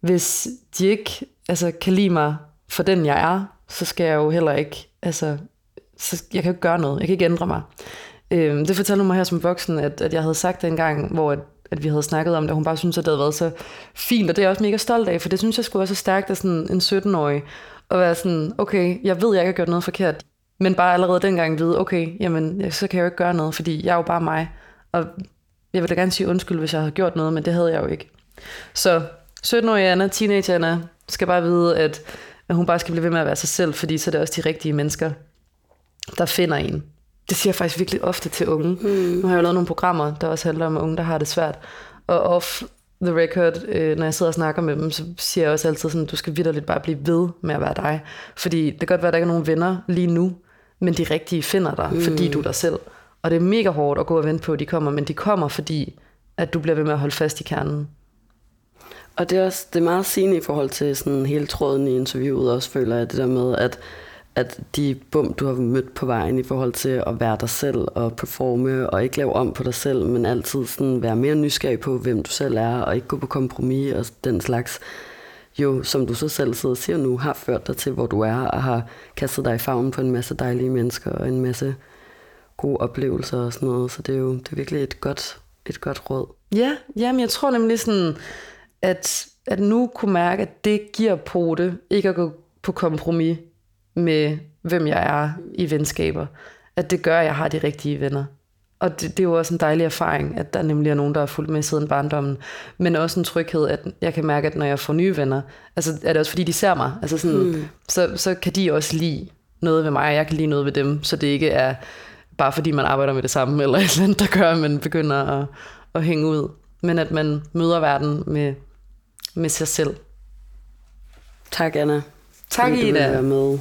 hvis de ikke altså, kan lide mig for den, jeg er, så skal jeg jo heller ikke, altså, så, jeg kan ikke gøre noget, jeg kan ikke ændre mig. Øhm, det fortalte hun mig her som voksen, at, at jeg havde sagt dengang, hvor at, at vi havde snakket om det, hun bare syntes, at det havde været så fint, og det er jeg også mega stolt af, for det synes jeg skulle være så stærkt af sådan en sytten-årig, at være sådan, okay, jeg ved, jeg ikke har gjort noget forkert, men bare allerede dengang vide, okay, jamen, så kan jeg jo ikke gøre noget, fordi jeg er jo bare mig, og jeg vil da gerne sige undskyld, hvis jeg havde gjort noget, men det havde jeg jo ikke. Så sytten-årige Anna, teenage Anna, skal bare vide, at hun bare skal blive ved med at være sig selv, fordi så er det også de rigtige mennesker, der finder en. Det siger jeg faktisk virkelig ofte til unge. Mm. Nu har jeg jo lavet nogle programmer, der også handler om unge, der har det svært. Og off the record, når jeg sidder og snakker med dem, så siger jeg også altid sådan, du skal vitterligt bare blive ved med at være dig. Fordi det kan godt være, at der ikke er nogen venner lige nu, men de rigtige finder dig, mm. fordi du er dig selv. Og det er mega hårdt at gå og vente på, at de kommer, men de kommer, fordi at du bliver ved med at holde fast i kernen. Og det er også det er meget sigende i forhold til sådan hele tråden i interviewet, også føler jeg det der med, at, at de bum, du har mødt på vejen i forhold til at være dig selv og performe og ikke lave om på dig selv, men altid sådan være mere nysgerrig på, hvem du selv er og ikke gå på kompromis og den slags. Jo, som du så selv sidder og siger nu, har ført dig til, hvor du er og har kastet dig i favnen på en masse dejlige mennesker og en masse... gode oplevelser og sådan noget, så det er jo det er virkelig et godt, et godt råd. Ja, jamen jeg tror nemlig sådan, at, at nu kunne mærke, at det giver på det, ikke at gå på kompromis med, hvem jeg er i venskaber. At det gør, at jeg har de rigtige venner. Og det, det er jo også en dejlig erfaring, at der nemlig er nogen, der er fulgt med siden barndommen, men også en tryghed, at jeg kan mærke, at når jeg får nye venner, altså er det også fordi, de ser mig, altså sådan, mm. så, så kan de også lide noget ved mig, og jeg kan lide noget ved dem, så det ikke er bare fordi man arbejder med det samme, eller et eller andet, der gør, at man begynder at, at hænge ud. Men at man møder verden med, med sig selv. Tak, Anna. Tak, Ida.